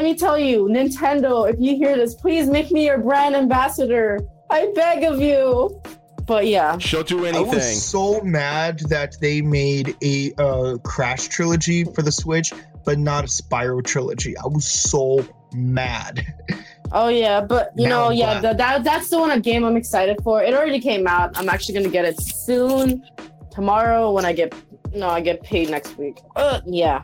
me tell you, Nintendo, if you hear this, please make me your brand ambassador. I beg of you. But yeah, she'll do anything. I was so mad that they made a Crash trilogy for the Switch, but not a Spyro trilogy. I was so mad. Oh yeah, but that's the one game I'm excited for. It already came out. I'm actually gonna get it soon, tomorrow when I get paid next week. Yeah.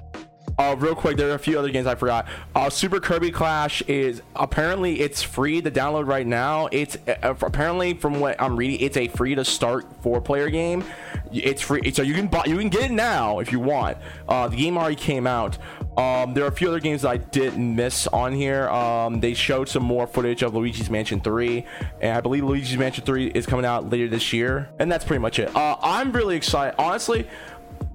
Real quick, there are a few other games I forgot. Super Kirby Clash is apparently it's free to download right now. It's apparently from what I'm reading, it's a free to start 4-player game. It's free, so you can get it now if you want. The game already came out. There are a few other games that I did miss on here. They showed some more footage of Luigi's Mansion 3, and I believe Luigi's Mansion 3 is coming out later this year. And that's pretty much it. I'm really excited, honestly.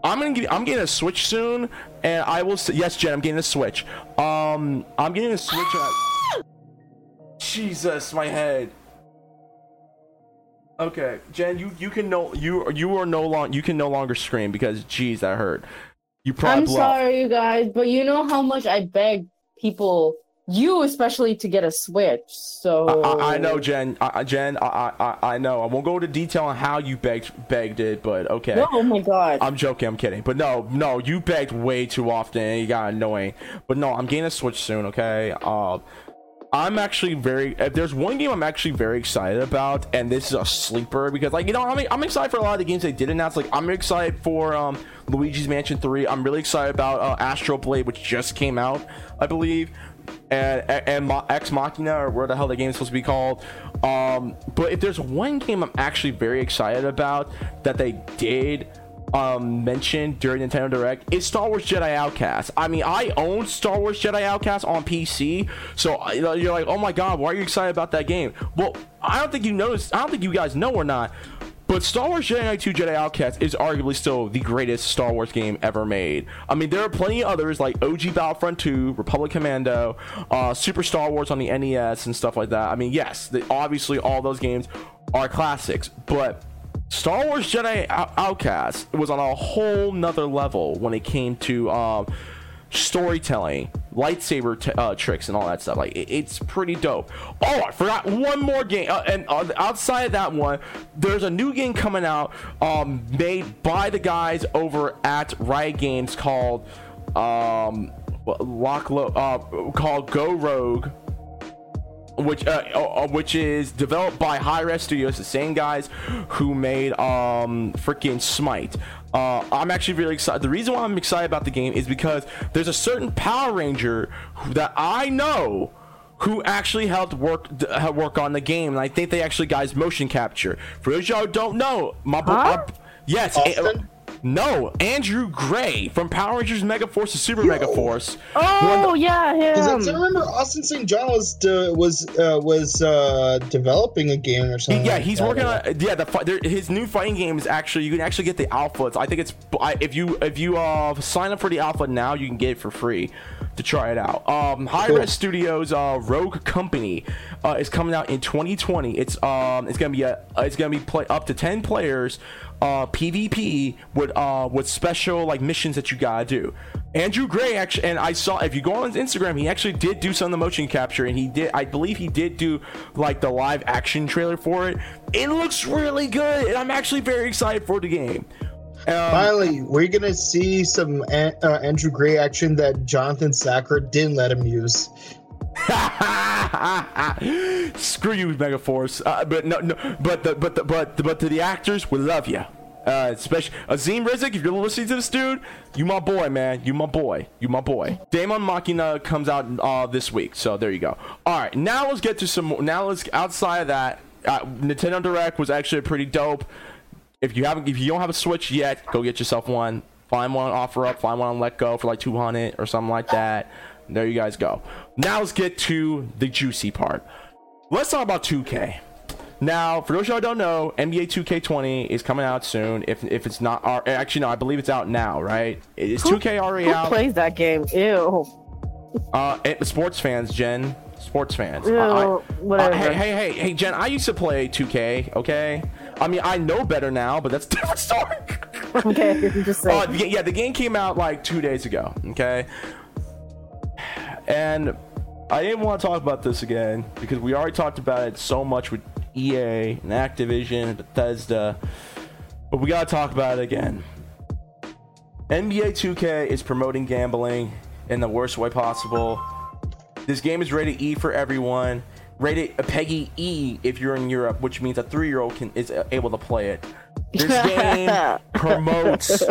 I'm getting a Switch soon, and I will say yes, Jen. I'm getting a Switch. I'm getting a Switch. Jesus, my head. Okay, Jen, you can no longer scream because jeez, that hurt. I'm sorry, you guys, but you know how much I beg people, you especially, to get a Switch. So I know, Jen. I know. I won't go into detail on how you begged it, but okay. No, oh my god. I'm joking. I'm kidding. But no, you begged way too often, and you got annoying. But no, I'm getting a Switch soon. Okay. I'm actually if there's one game I'm actually very excited about, and this is a sleeper because I'm excited for a lot of the games they did announce. Like I'm excited for Luigi's Mansion 3. I'm really excited about Astro Blade, which just came out, I believe, and Ex Machina or where the hell the game is supposed to be called. But if there's one game I'm actually very excited about that they did mention during Nintendo Direct, it's Star Wars Jedi Outcast. I mean, I own Star Wars Jedi Outcast on PC, so you're like, oh my god, why are you excited about that game? Well, I don't think you guys know or not, But Star Wars Jedi Knight 2 Jedi Outcast is arguably still the greatest Star Wars game ever made. I mean, there are plenty of others like OG Battlefront 2, Republic Commando, Super Star Wars on the NES and stuff like that. I mean, yes, obviously all those games are classics, but Star Wars Jedi Outcast was on a whole nother level when it came to storytelling, lightsaber tricks, and all that stuff. Like, it's pretty dope. Oh, I forgot one more game. And outside of that one, there's a new game coming out made by the guys over at Riot Games called called Go Rogue, which is developed by Hi-Rez Studios, the same guys who made freaking Smite. I'm actually really excited. The reason why I'm excited about the game is because there's a certain Power Ranger that I know who actually helped work on the game, and I think they actually got his motion capture. For those of y'all who don't know, Andrew Gray from Power Rangers Megaforce to Super Megaforce. Oh, yeah, him. Because I remember Austin St. John was developing a game or something. Yeah, he's working on. Yeah, his new fighting game is actually, you can actually get the alphas. I think it's if you sign up for the alpha now, you can get it for free to try it out. Hi-Rez Studios' Rogue Company is coming out in 2020. It's gonna be play up to 10 players. PvP with special like missions that you gotta do. Andrew Gray actually, and I saw if you go on his Instagram, he actually did do some of the motion capture, and I believe he did do like the live action trailer for it. It looks really good, and I'm actually very excited for the game. Finally, we're gonna see some Andrew Gray action that Jonathan Sacra didn't let him use. Screw you, Megaforce! But to the actors, we love you. Especially Azim Rizek, if you're listening to this, dude, you my boy, man. You my boy. Daemon Machina comes out this week, so there you go. All right, now let's get to some more. Now let's outside of that. Nintendo Direct was actually pretty dope. If you don't have a Switch yet, go get yourself one. Find one on OfferUp. Find one on LetGo for like $200 or something like that. There you guys go. Now let's get to the juicy part. Let's talk about 2K. Now, for those of y'all who don't know, NBA 2K20 is coming out soon. If it's not, actually no, I believe it's out now, right? Is 2K already out? Who plays that game? Ew. Sports fans, Jen. Sports fans. Ew, whatever. Hey, Jen. I used to play 2K. Okay. I mean, I know better now, but that's a different story. Okay. You just say. Yeah, the game came out like 2 days ago. Okay. And I didn't want to talk about this again because we already talked about it so much with EA and Activision and Bethesda, but we gotta talk about it again. NBA 2K is promoting gambling in the worst way possible. This game is rated E for everyone, rated PEGI E if you're in Europe, which means a 3-year-old is able to play it. This game promotes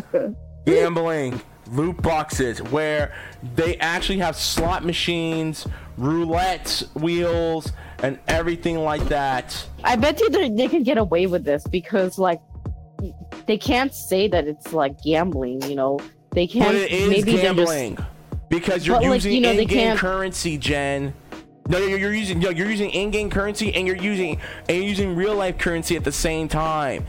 gambling. Loot boxes where they actually have slot machines, roulette wheels, and everything like that. I bet you they could get away with this because, like, they can't say that it's like gambling, you know? They can't. But it is maybe gambling because you're using in-game currency, Jen. No, you're using in-game currency and you're using real-life currency at the same time.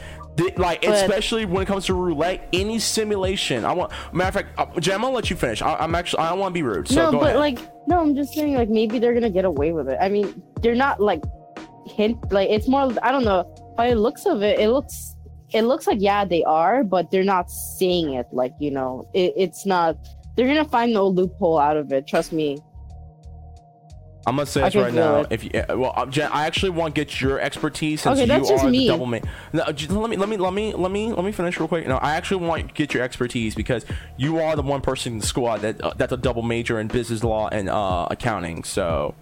Like, especially when it comes to roulette, any simulation. Matter of fact, Jen, I'm gonna let you finish. I don't want to be rude. So go ahead. I'm just saying, like, maybe they're gonna get away with it. I mean, they're not like hint. Like, it's more. I don't know. By the looks of it, it looks like they are, but they're not saying it. Like, you know, it's not. They're gonna find no loophole out of it. Trust me. I'm gonna say this right now. Jen, I actually want to get your expertise since let me finish real quick. No, I actually want to get your expertise because you are the one person in the squad that's a double major in business law and accounting. So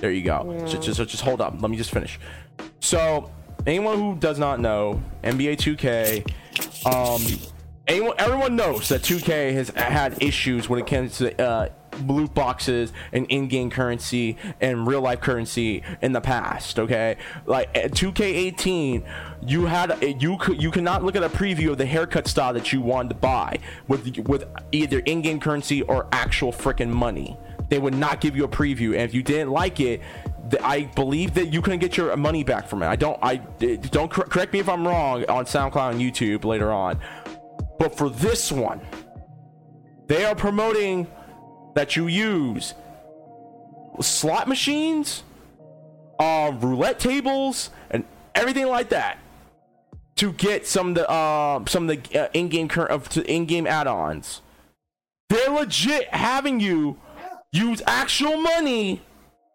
there you go. Yeah. So just hold up. Let me just finish. So anyone who does not know NBA 2K, everyone knows that 2K has had issues when it comes to loot boxes and in-game currency and real-life currency in the past. Okay, like at 2K18, you cannot look at a preview of the haircut style that you wanted to buy with either in-game currency or actual freaking money. They would not give you a preview, and if you didn't like it, I believe that you can get your money back from it. I don't correct me if I'm wrong on SoundCloud and YouTube later on. But for this one, they are promoting that you use slot machines, roulette tables, and everything like that to get some of the in-game in-game add-ons. They're legit having you use actual money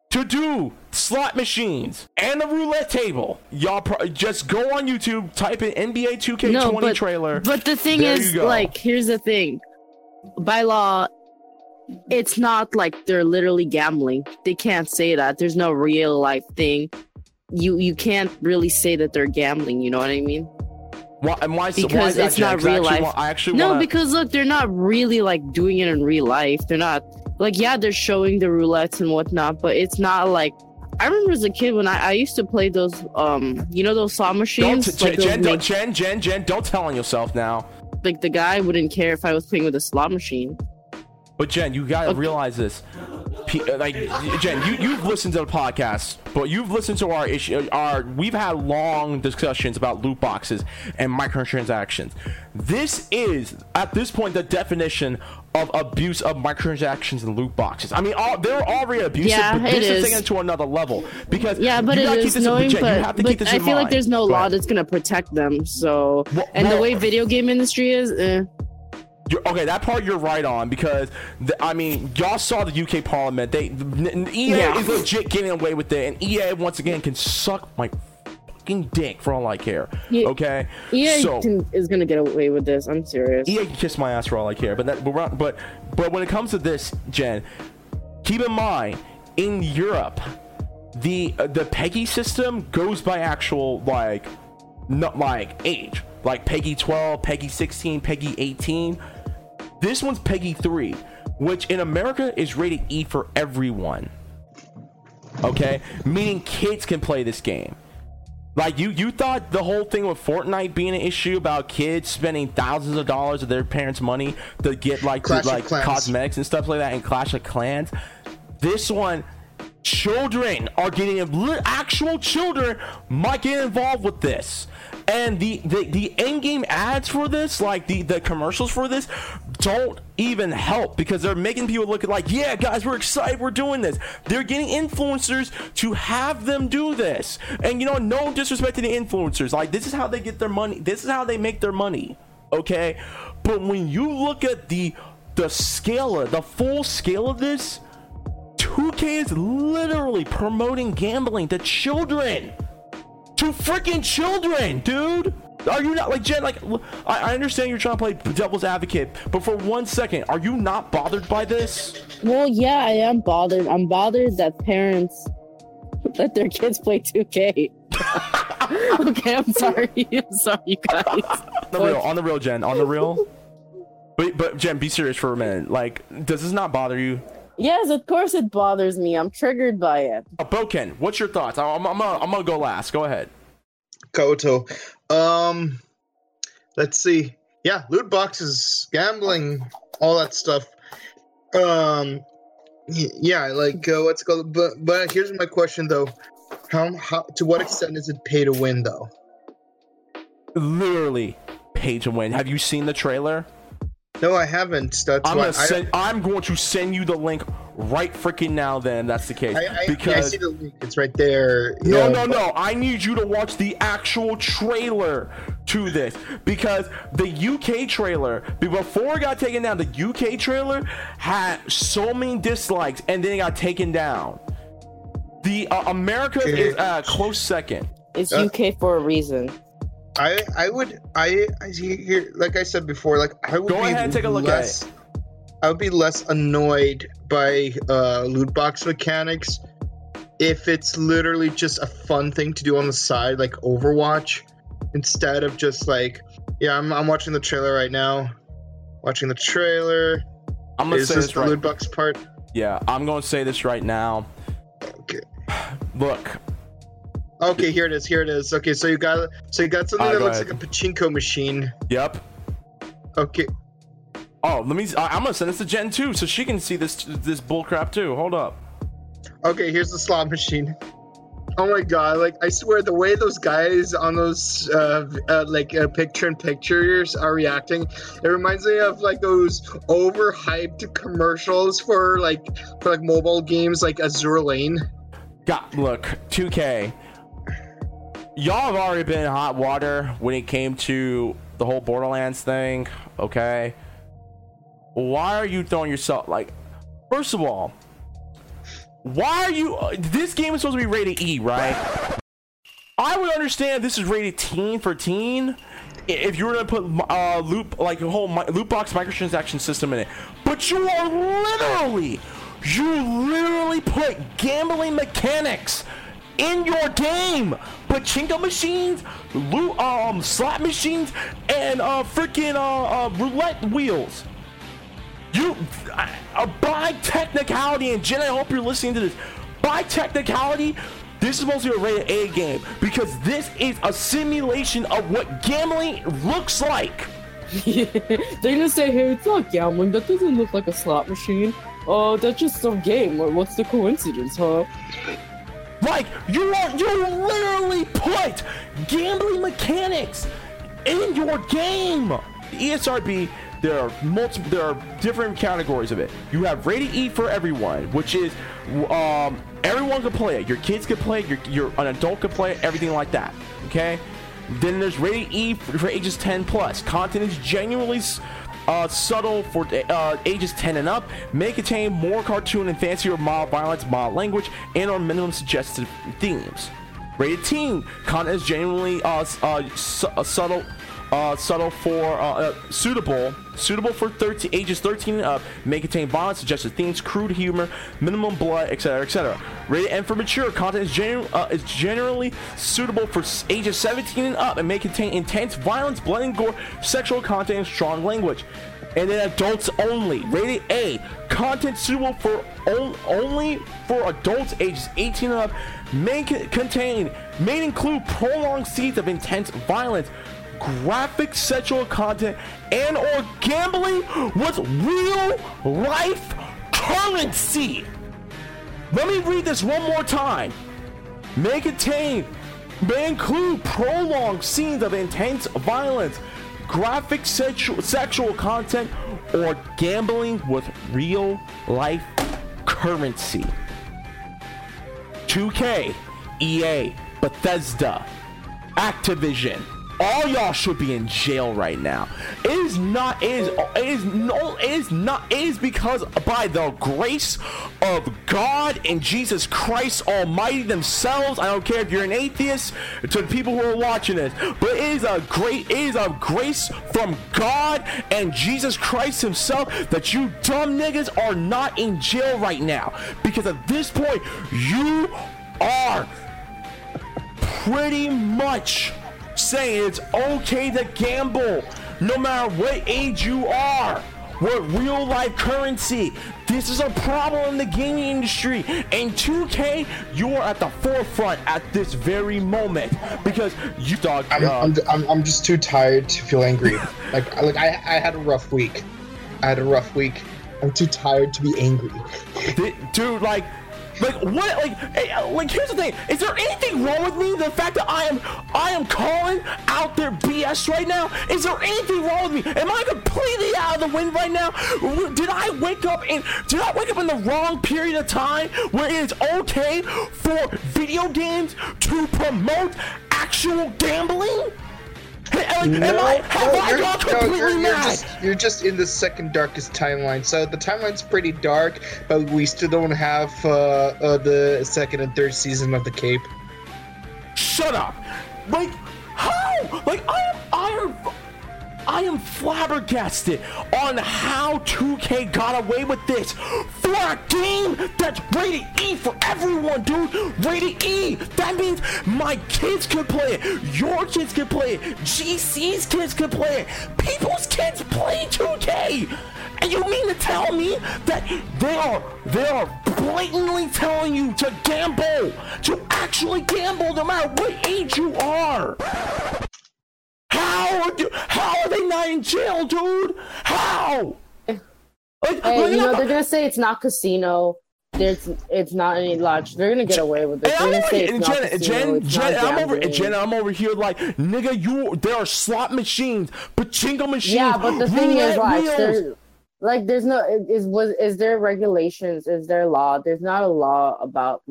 to do slot machines and a roulette table. Y'all just go on YouTube, type in NBA 2K20 trailer. But the thing is, like, here's the thing. By law, it's not like they're literally gambling. They can't say that. There's no real life thing. You can't really say that they're gambling, you know what I mean? Because it's not real life. Because look, they're not really like doing it in real life. They're not like, yeah, they're showing the roulettes and whatnot, but it's not like. I remember as a kid when I used to play those, those saw machines. Jen, don't tell on yourself now. Like, the guy wouldn't care if I was playing with a slot machine. But Jen, you gotta realize this. Jen, you've listened to the podcast, but you've listened to our issue. We've had long discussions about loot boxes and microtransactions. This is, at this point, the definition of abuse of microtransactions and loot boxes. I mean, they're already abusive, but this is taking it to another level. Because I feel like there's no law that's gonna protect them. So, the way video game industry is. Okay, that part you're right on, because y'all saw the UK Parliament. EA is legit getting away with it, and EA once again can suck my fucking dick for all I care. Okay, EA is gonna get away with this. I'm serious. EA can kiss my ass for all I care. But when it comes to this, Jen, keep in mind in Europe, the PEGI system goes by actual age, like PEGI 12, PEGI 16, PEGI 18. This one's PEGI 3, which in America is rated E for everyone. Okay? Meaning kids can play this game. Like, you thought the whole thing with Fortnite being an issue about kids spending thousands of dollars of their parents' money to get, cosmetics and stuff like that in Clash of Clans. This one, children are getting actual children might get involved with this. And the end game ads for this, like the commercials for this, don't even help, because they're making people look at like, yeah, guys, we're excited, we're doing this. They're getting influencers to have them do this. And no disrespect to the influencers. Like, this is how they get their money. This is how they make their money. Okay? But when you look at the scale of the full scale of this, 2K is literally promoting gambling to children. To freaking children, dude! Are you not, like, Jen, like, I understand you're trying to play devil's advocate, but for 1 second, are you not bothered by this? Well, yeah, I am bothered. I'm bothered that parents let their kids play 2K. Okay, I'm sorry. I'm sorry, you guys. On the real, Jen. But Jen, be serious for a minute. Like, does this not bother you? Yes, of course it bothers me. I'm triggered by it. Boken, what's your thoughts? I'm gonna go last. Go ahead. Koto. Let's see. Yeah, loot boxes, gambling, all that stuff. What's it called? But here's my question though: How to what extent is it pay to win though? Literally, pay to win. Have you seen the trailer? No, I haven't. I'm going to send you the link right freaking now. Then that's the case. I see the link; it's right there. No. I need you to watch the actual trailer to this, because the UK trailer, before it got taken down, the UK trailer had so many dislikes, and then it got taken down. The America is a close second. It's UK for a reason. I would be less annoyed by loot box mechanics if it's literally just a fun thing to do on the side, like Overwatch, instead of just like, yeah, I'm watching the trailer right now. Watching the trailer. I'm gonna say this the loot box part. Yeah, I'm gonna say this right now. Okay. Look. Okay, here it is. Okay, so you got something that looks like a pachinko machine. Yep. Okay. Oh, I'm gonna send this to Jen too, so she can see this bullcrap too. Hold up. Okay, here's the slot machine. Oh my god, like, I swear, the way those guys on those, pictures are reacting, it reminds me of, like, those overhyped commercials for mobile games, like Azur Lane. God, look, 2K. Y'all have already been in hot water when it came to the whole Borderlands thing, okay? Why are you throwing yourself, like, first of all, why are you this game is supposed to be rated E, right? I would understand this is rated teen for teen if you were to put loot box microtransaction system in it, but you literally put gambling mechanics in your game. Pachinko machines, loot slot machines, and roulette wheels. You, by technicality, and Jen, I hope you're listening to this, by technicality, this is mostly a rated A game, because this is a simulation of what gambling looks like. They're gonna say, hey, it's not gambling, that doesn't look like a slot machine. Oh, that's just some game, what's the coincidence, huh? Like, you literally put gambling mechanics in your game! The ESRB, there are different categories of it. You have rated E for everyone, which is everyone can play it. Your kids can play it. Your an adult can play it. Everything like that. Okay. Then there's rated E for ages 10 plus. Content is genuinely subtle for ages 10 and up. May contain more cartoon and fancier mild violence, mild language, and or minimum suggested themes. Rated teen, content is genuinely subtle. Suitable for ages 13 and up, may contain violence, suggested themes, crude humor, minimum blood, etc., etc. Rated M for mature, content is generally suitable for ages 17 and up, and may contain intense violence, blood and gore, sexual content, and strong language. And then adults only. Rated A, content suitable for only for adults ages 18 and up, may include prolonged scenes of intense violence, graphic sexual content, and or gambling with real life currency. Let me read this one more time. May include prolonged scenes of intense violence, graphic sexual content, or gambling with real life currency. 2K, EA, Bethesda, Activision, all y'all should be in jail right now. It is because by the grace of God and Jesus Christ Almighty themselves, I don't care if you're an atheist, to the people who are watching this, but it is a grace from God and Jesus Christ himself that you dumb niggas are not in jail right now. Because at this point, you are pretty much saying it's okay to gamble no matter what age you are with real life currency. This is a problem in the gaming industry, and 2K, you're at the forefront at this very moment because you dog. I'm just too tired to feel angry. like I had a rough week. I'm too tired to be angry. Dude, here's the thing. Is there anything wrong with me? The fact that I am calling out their BS right now? Is there anything wrong with me? Am I completely out of the wind right now? Did I wake up in the wrong period of time where it is okay for video games to promote actual gambling? Am I completely mad? You're just in the second darkest timeline. So the timeline's pretty dark, but we still don't have the second and third season of The Cape. Shut up! Like, how? Like, I am flabbergasted on how 2K got away with this for a game that's rated E for everyone, dude. Rated E. That means my kids can play it. Your kids can play it. GC's kids can play it. People's kids play 2K. And you mean to tell me that they are blatantly telling you to gamble, to actually gamble no matter what age you are? How are they not in jail, dude? How? They're gonna say it's not casino. It's not any lodge. They're gonna get away with it. Jen, I'm over here like, nigga, there are slot machines, pachinko machines. Yeah, but the thing is, is there regulations? Is there law? There's not a law about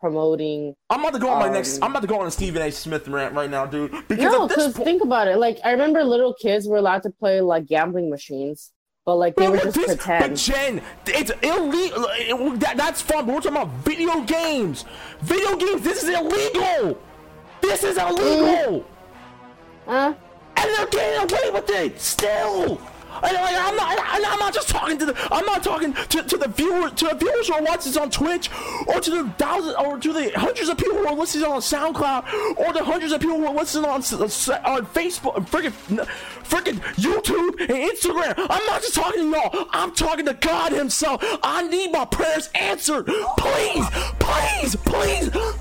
promoting. I'm about to go on I'm about to go on a Stephen A. Smith rant right now, dude. Think about it. Like, I remember little kids were allowed to play like gambling machines. But like they were just pretend. But Jen, it's illegal. That's fun. But we're talking about video games. Video games. This is illegal. And they're getting away with it still. I'm not talking to the viewer, to the viewers who are watching this on Twitch, or to the thousands, or to the hundreds of people who are listening on SoundCloud, or the hundreds of people who are listening on Facebook, and freaking YouTube and Instagram. I'm not just talking to y'all. I'm talking to God Himself. I need my prayers answered. Please,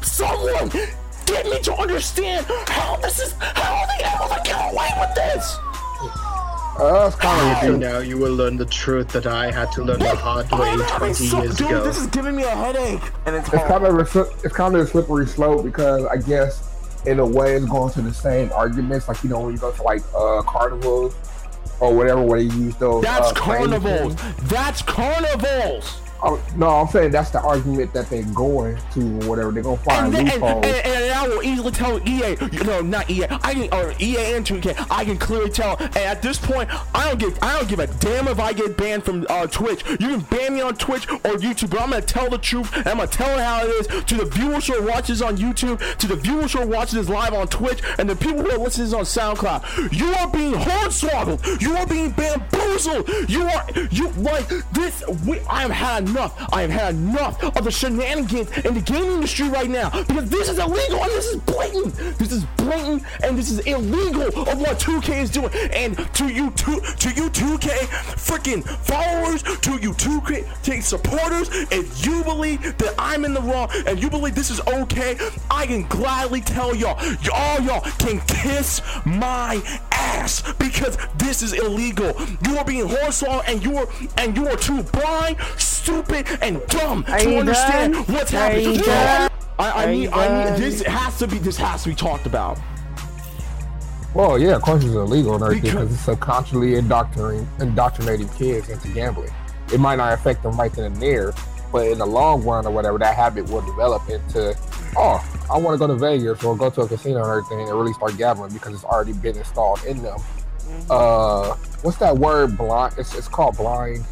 someone get me to understand how the hell I get away with this. Of course, you know, you will learn the truth that I had to learn the hard way 20 years ago. Dude, this is giving me a headache. And it's kind of a slippery slope because I guess, in a way, it's going to the same arguments. Like, you know, when you go to like carnivals or whatever, where they use those. That's carnivals. No, I'm saying that's the argument that they're going to, or whatever. They're going to find loopholes. And I will easily tell EA, EA and 2K, I can clearly tell. And at this point, I don't give a damn if I get banned from Twitch. You can ban me on Twitch or YouTube, but I'm going to tell the truth. And I'm going to tell it how it is to the viewers who are watching this on YouTube, to the viewers who are watching this live on Twitch, and the people who are listening to this on SoundCloud. You are being hornswoggled. You are being bamboozled. I have had enough of the shenanigans in the gaming industry right now, because this is illegal and this is blatant. This is blatant and this is illegal of what 2K is doing. And to you 2K freaking followers, to you 2K supporters, if you believe that I'm in the wrong and you believe this is okay, I can gladly tell y'all can kiss my ass, because this is illegal. You are being horsewalled, and you are too blind, stupid, and dumb to understand what's happening. This has to be talked about. Well, yeah, culture is illegal and everything because it's subconsciously indoctrinating kids into gambling. It might not affect them right then and there, but in the long run or whatever, that habit will develop into, I want to go to Vegas or go to a casino and everything, and really start gambling because it's already been installed in them. What's that word? Blind. It's called blind.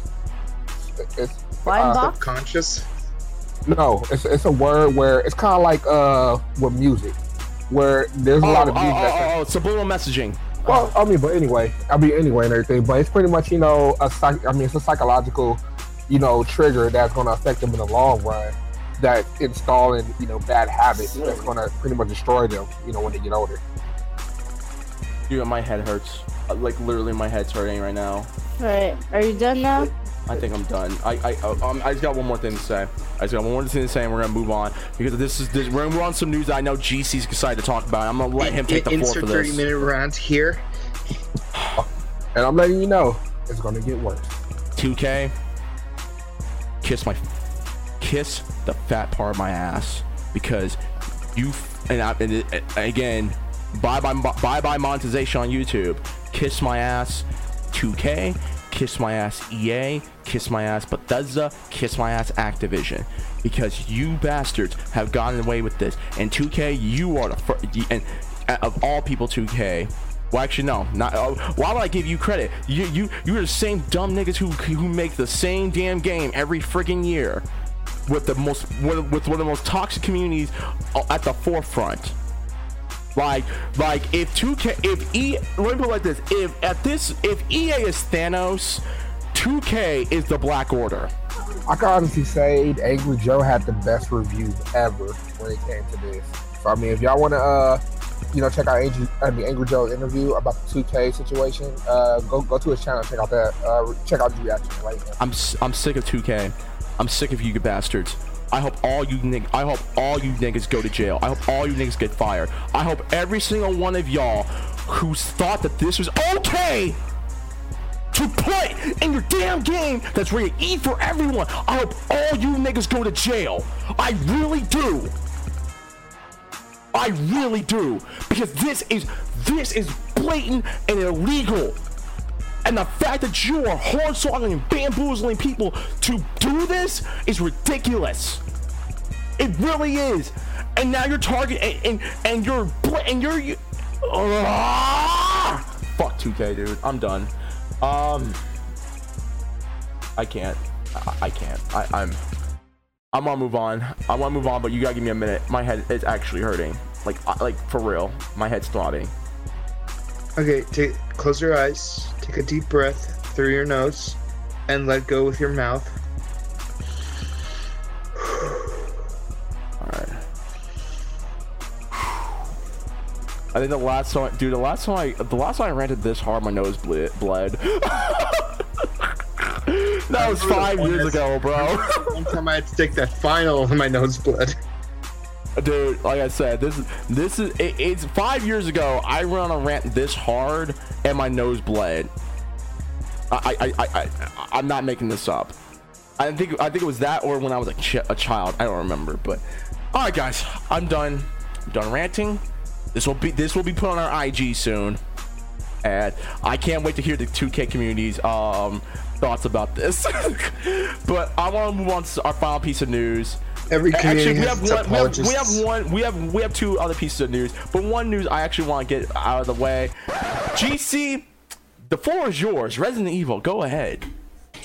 It's subconscious. No, it's a word where it's kind of like with music, where there's a lot of music. Subliminal messaging. Well, anyway, and everything. But it's pretty much it's a psychological, trigger that's going to affect them in the long run. That installing, bad habits that's going to pretty much destroy them, when they get older. Dude, my head hurts. Like literally, my head's hurting right now. All right, are you done now? I think I'm done. I just got one more thing to say. And we're gonna move on, because we're gonna move on to some news that I know GC's excited to talk about. I'm gonna let him take the floor for this. Insert 30-minute rant here. And I'm letting you know it's gonna get worse. 2K, kiss the fat part of my ass, because again, bye bye monetization on YouTube. Kiss my ass, 2K. Kiss my ass EA, kiss my ass Bethesda, kiss my ass Activision, because you bastards have gotten away with this. And 2K, you are the first, and of all people, 2K. Well, actually, no. Not. Why would I give you credit? You're the same dumb niggas who make the same damn game every freaking year, with one of the most toxic communities at the forefront. Like let me put it like this: if EA is Thanos, 2K is the Black Order. I can honestly say Angry Joe had the best reviews ever when it came to this. So I mean, if y'all want to, check out Angry Joe's interview about the 2K situation, go to his channel and check out that. Check out the reaction right now. I'm sick of 2K. I'm sick of you bastards. I hope all you niggas go to jail. I hope all you niggas get fired. I hope every single one of y'all who thought that this was okay to to play in your damn game that's where you eat for everyone. I hope all you niggas go to jail. I really do. I really do. Because this is blatant and illegal. And the fact that you are horn-sawing and bamboozling people to do this is ridiculous. It really is. And now you're targeting and you're fuck 2K, dude. I'm done. I want to move on. I want to move on, but you gotta give me a minute. My head is actually hurting. Like for real. My head's throbbing. Okay, close your eyes. Take a deep breath through your nose, and let go with your mouth. All right. I think the last time I ranted this hard, my nose bled. That was 5 years ago, bro. One time I had to take that final and my nose bled. Dude, like I said, it's 5 years ago. I ran a rant this hard and my nose bled. I'm not making this up. I think it was that or when I was a child. I don't remember, but all right, guys, I'm done. I'm done ranting. This will be put on our IG soon, and I can't wait to hear the 2K community's thoughts about this. But I want to move on to our final piece of news. We have two other pieces of news, but one news I actually want to get out of the way. GC, the floor is yours. Resident Evil, go ahead.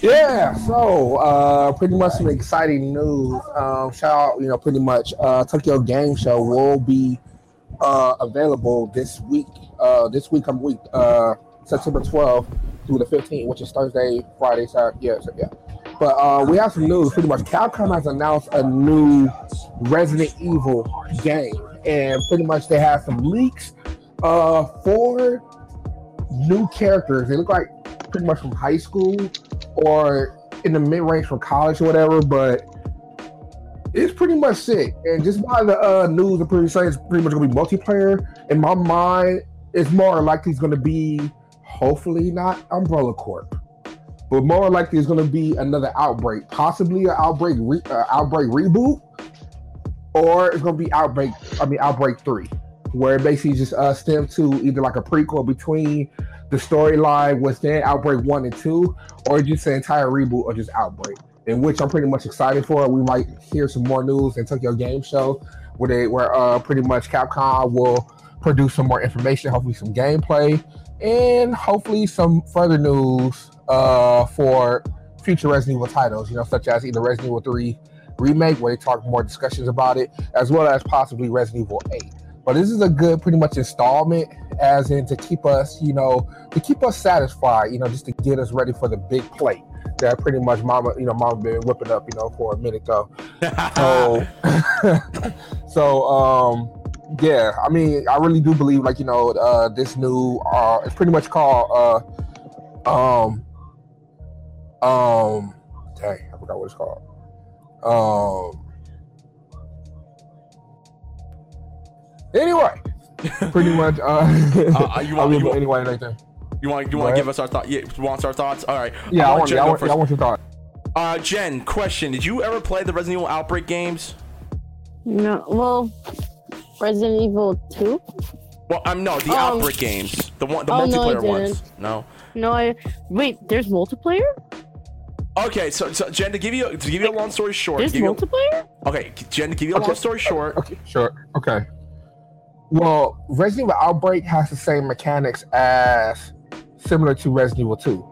Yeah, so pretty much some exciting news. Shout out, pretty much Tokyo Game Show will be available this week, September 12th through the 15th, which is Thursday, Friday, Saturday. But we have some news. Pretty much, Capcom has announced a new Resident Evil game, and pretty much they have some leaks for new characters. They look like pretty much from high school or in the mid-range from college or whatever, but it's pretty much sick. And just by the news, I'm pretty sure it's pretty much going to be multiplayer. In my mind, it's more likely it's going to be, hopefully not, Umbrella Corp. But more likely it's going to be another Outbreak, possibly an Outbreak reboot, or it's going to be Outbreak 3, where it basically just stems to either like a prequel between the storyline was then Outbreak 1 and 2, or just an entire reboot or just Outbreak, in which I'm pretty much excited for. We might hear some more news in Tokyo Game Show, where pretty much Capcom will produce some more information, hopefully some gameplay, and hopefully some further news for future Resident Evil titles, such as either Resident Evil 3 Remake, where they talk more discussions about it, as well as possibly Resident Evil 8. But this is a good, pretty much, installment, as in to keep us satisfied, just to get us ready for the big plate that pretty much Mama been whipping up, for a minute though. Yeah, I mean, I really do believe, this new, it's pretty much called, dang, I forgot what it's called. Anyway, pretty much, you want to give us our thoughts? Yeah, want our thoughts? All right. Yeah, I want your thoughts. Jen, question, did you ever play the Resident Evil Outbreak games? No, well... Resident Evil 2? Well, the Outbreak games. The multiplayer ones. No. No, wait, there's multiplayer? Okay, so Jen, to give you a long story short. There's multiplayer? Okay, sure. Okay. Well, Resident Evil Outbreak has the same mechanics as similar to Resident Evil 2.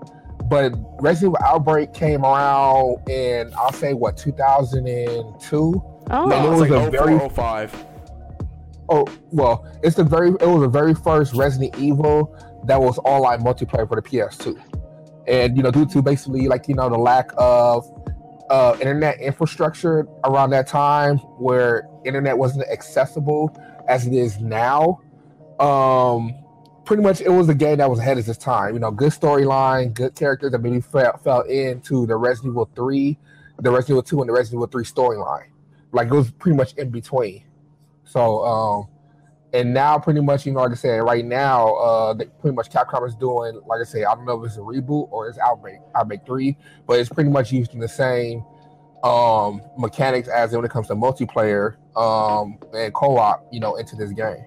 But Resident Evil Outbreak came around in, I'll say, 2002? Oh, no, it was like 04, 05. Oh, well, it was the very first Resident Evil that was online multiplayer for the PS2. And, due to basically, the lack of internet infrastructure around that time, where internet wasn't accessible as it is now, pretty much it was a game that was ahead of its time. Good storyline, good characters that maybe fell into the Resident Evil 3, the Resident Evil 2, and the Resident Evil 3 storyline. It was pretty much in between. So And now, pretty much, you know, like I said, right now, pretty much Capcom is doing, like I said, I don't know if it's a reboot or it's Outbreak 3, but it's pretty much using the same mechanics as when it comes to multiplayer and co-op, you know, into this game.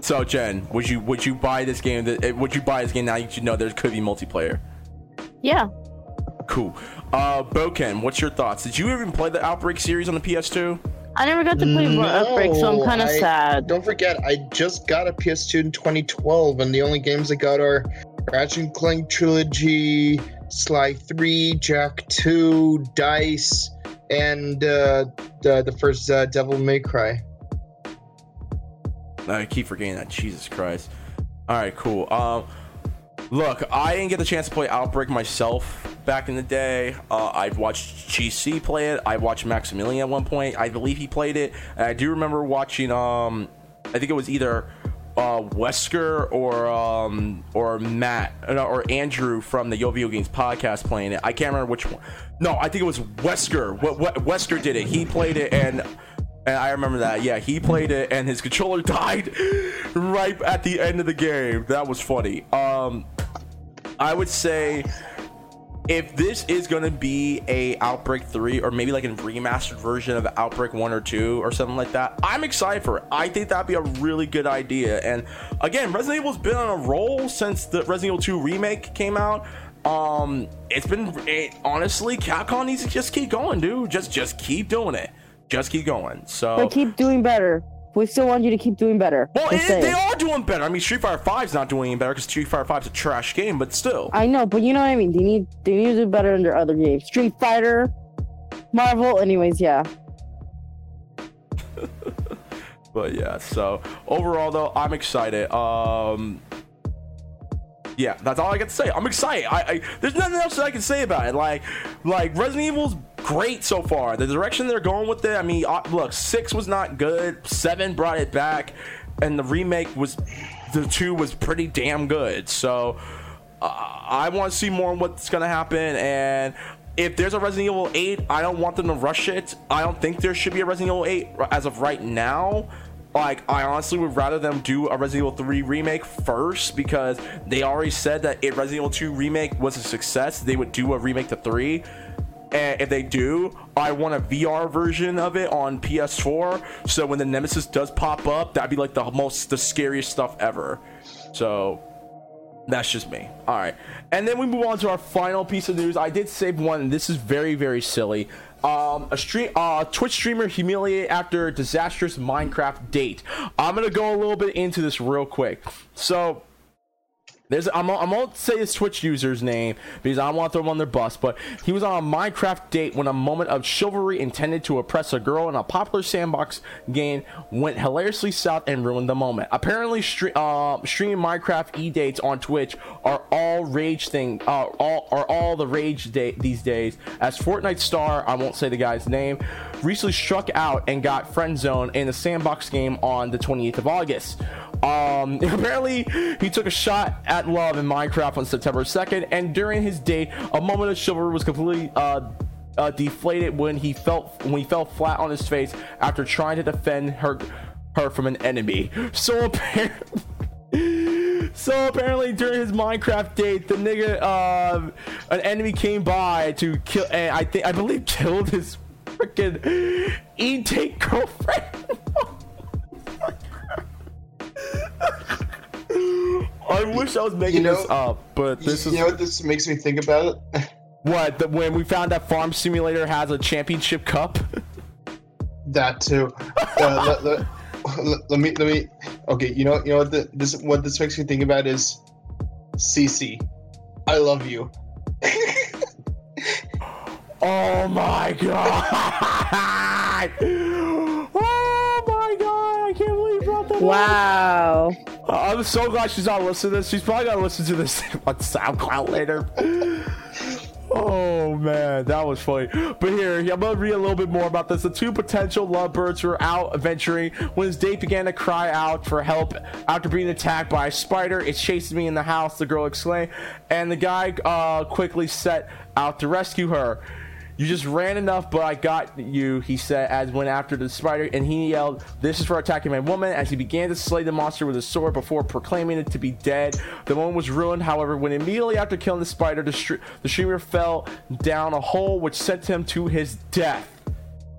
So, Jen, would you buy this game? Now that you know there could be multiplayer? Yeah. Cool. Boken, what's your thoughts? Did you even play the Outbreak series on the PS2? I never got to play Outbreak, so I'm kind of sad. Don't forget, I just got a PS2 in 2012, and the only games I got are Ratchet & Clank Trilogy, Sly 3, Jack 2, Dice, and the first Devil May Cry. I keep forgetting that. Jesus Christ. All right, cool. Look, I didn't get the chance to play Outbreak myself back in the day. I've watched GC play it. I watched Maximilian at one point. I believe he played it. And I do remember watching, I think it was either Wesker or Matt or Andrew from the Yo Video Games podcast playing it. I can't remember which one. No, I think it was Wesker. What Wesker did it. He played it and I remember that. Yeah, he played it, and his controller died right at the end of the game. That was funny. I would say if this is going to be a Outbreak 3 or maybe like a remastered version of Outbreak 1 or 2 or something like that, I'm excited for it. I think that'd be a really good idea. And again, Resident Evil's been on a roll since the Resident Evil 2 remake came out. Honestly, Capcom needs to just keep going, dude. Just keep doing it. Just keep going. So but keep doing better. We still want you to keep doing better. Well, they are doing better. I mean, Street Fighter 5's not doing any better because Street Fighter 5's a trash game, but still. I know, but you know what I mean. They need to do better than their other games. Street Fighter, Marvel, anyways, yeah. But yeah, so overall though, I'm excited. Yeah, that's all I got to say. I'm excited. I there's nothing else that I can say about it. Like Resident Evil's great so far. The direction they're going with it. I mean, look, 6 was not good. 7 brought it back, and the remake was, the 2 was pretty damn good. So I want to see more on what's gonna happen. And if there's a Resident Evil 8, I don't want them to rush it. I don't think there should be a Resident Evil 8 as of right now. Like, I honestly would rather them do a Resident Evil 3 remake first, because they already said that if Resident Evil 2 remake was a success, they would do a remake to 3. And if they do, I want a VR version of it on PS4, so when the Nemesis does pop up, that'd be like the scariest stuff ever. So that's just me. All right, and then we move on to our final piece of news. I did save one. This is very, very silly. Twitch streamer humiliated after disastrous Minecraft date. I'm gonna go a little bit into this real quick. So I'm gonna say this Twitch user's name because I don't want to throw him on their bus, but he was on a Minecraft date when a moment of chivalry intended to oppress a girl in a popular sandbox game went hilariously south and ruined the moment. Apparently, streaming Minecraft e-dates on Twitch are all the rage these days. As Fortnite star, I won't say the guy's name, recently struck out and got friend zoned in a sandbox game on the 28th of August. Apparently, he took a shot at love in Minecraft on September 2nd, and during his date, a moment of chivalry was completely deflated when he fell flat on his face after trying to defend her from an enemy. So apparently during his Minecraft date, the nigga, an enemy came by to kill, and I believe killed his freaking e-date girlfriend. I wish I was making this up, but this is... You know what this makes me think about? What? When we found that Farm Simulator has a championship cup? That too. Let me... Okay, you know what this makes me think about is... CC, I love you. Oh my god! Oh my god, I can't believe you brought that up. Wow. I'm so glad she's not listening to this. She's probably gonna listen to this on SoundCloud later. Oh man, that was funny. But here, I'm gonna read a little bit more about this. The two potential lovebirds were out adventuring when his date began to cry out for help after being attacked by a spider. "It chased me in the house," the girl exclaimed, and the guy quickly set out to rescue her. You just ran enough, but I got you, he said, as went after the spider, and he yelled, "This is for attacking my woman," as he began to slay the monster with his sword before proclaiming it to be dead. The moment was ruined, however, when immediately after killing the spider, the streamer fell down a hole which sent him to his death.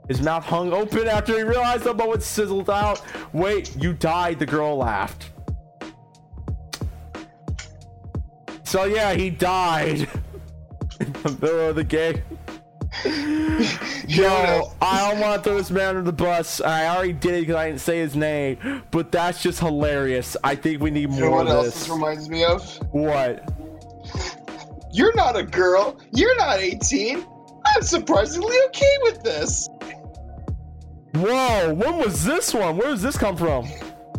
His mouth hung open after he realized the moment sizzled out. "Wait, you died," the girl laughed. So yeah, he died in the middle of the game. Yo, I don't want to throw this man under the bus. I already did it because I didn't say his name, but that's just hilarious. I think we need more of this. You know what else this reminds me of? What? You're not a girl. You're not 18. I'm surprisingly okay with this. Whoa, when was this one? Where does this come from?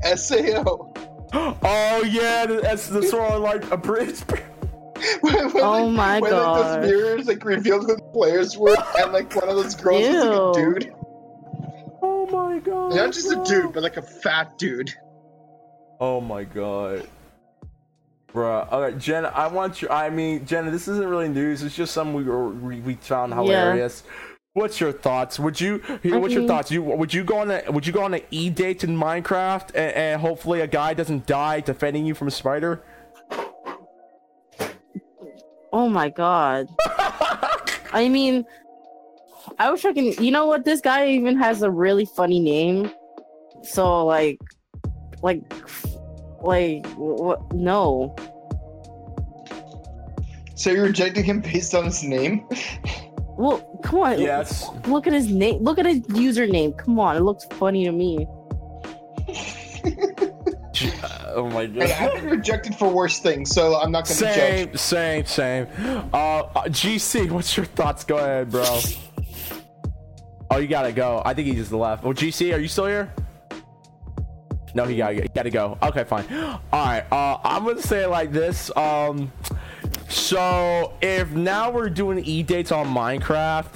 SAO. Oh yeah, that's the sort of like a bridge. When like those mirrors like revealed who the players were, and like one of those girls was like a dude. Oh my god! Not just a dude, but like a fat dude. Oh my god, bruh. All right, Jen, I want your. I mean, Jen, this isn't really news. It's just something we found hilarious. Yeah. What's your thoughts? Would you go on an e-date in Minecraft and hopefully a guy doesn't die defending you from a spider? Oh my god. I mean, I wish I can. You know what? This guy even has a really funny name. So what? No. So you're rejecting him based on his name? Well, come on. Yes. Look at his name. Look at his username. Come on, it looks funny to me. Oh my god! Hey, I've been rejected for worse things, so I'm not gonna judge. Same. GC, what's your thoughts? Go ahead, bro. Oh, you gotta go. I think he just left. Oh, GC, are you still here? No, he gotta go. Okay, fine. All right. I'm gonna say it like this. So if now we're doing e-dates on Minecraft,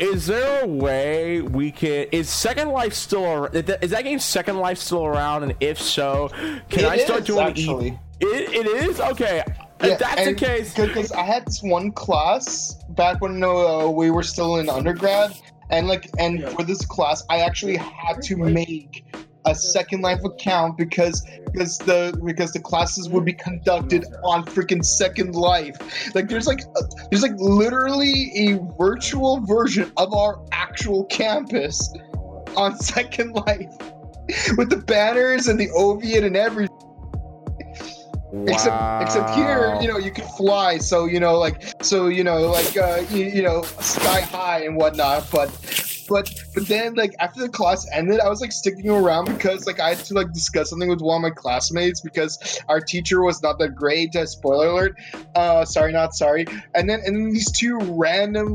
is there a way we can? Is Second Life still around? Is that game Second Life still around? And if so, can I start doing e-dates? It is? Okay. Yeah, if that's the case, because I had this one class back when we were still in undergrad, and for this class, I actually had to make a Second Life account because the classes would be conducted on freaking Second Life. Like there's literally a virtual version of our actual campus on Second Life with the banners and the Ovian and everything. Wow. Except here, you can fly, sky high and whatnot, But then, after the class ended, I was, sticking around because, I had to, discuss something with one of my classmates because our teacher was not that great. Spoiler alert. Sorry, not sorry. And then these two random,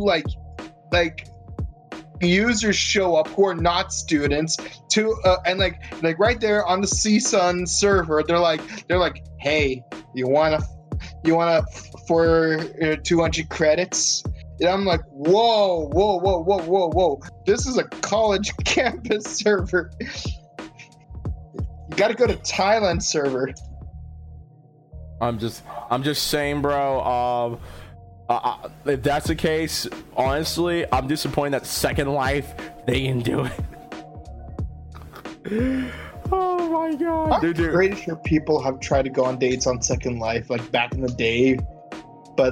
users show up who are not students and right there on the CSUN server, they're like, "Hey, you wanna for 200 credits?" And I'm like, whoa. This is a college campus server. You gotta go to Thailand server. I'm just saying, bro. If that's the case, honestly, I'm disappointed that Second Life, they didn't do it. Oh my god. I'm pretty sure people have tried to go on dates on Second Life, back in the day. But I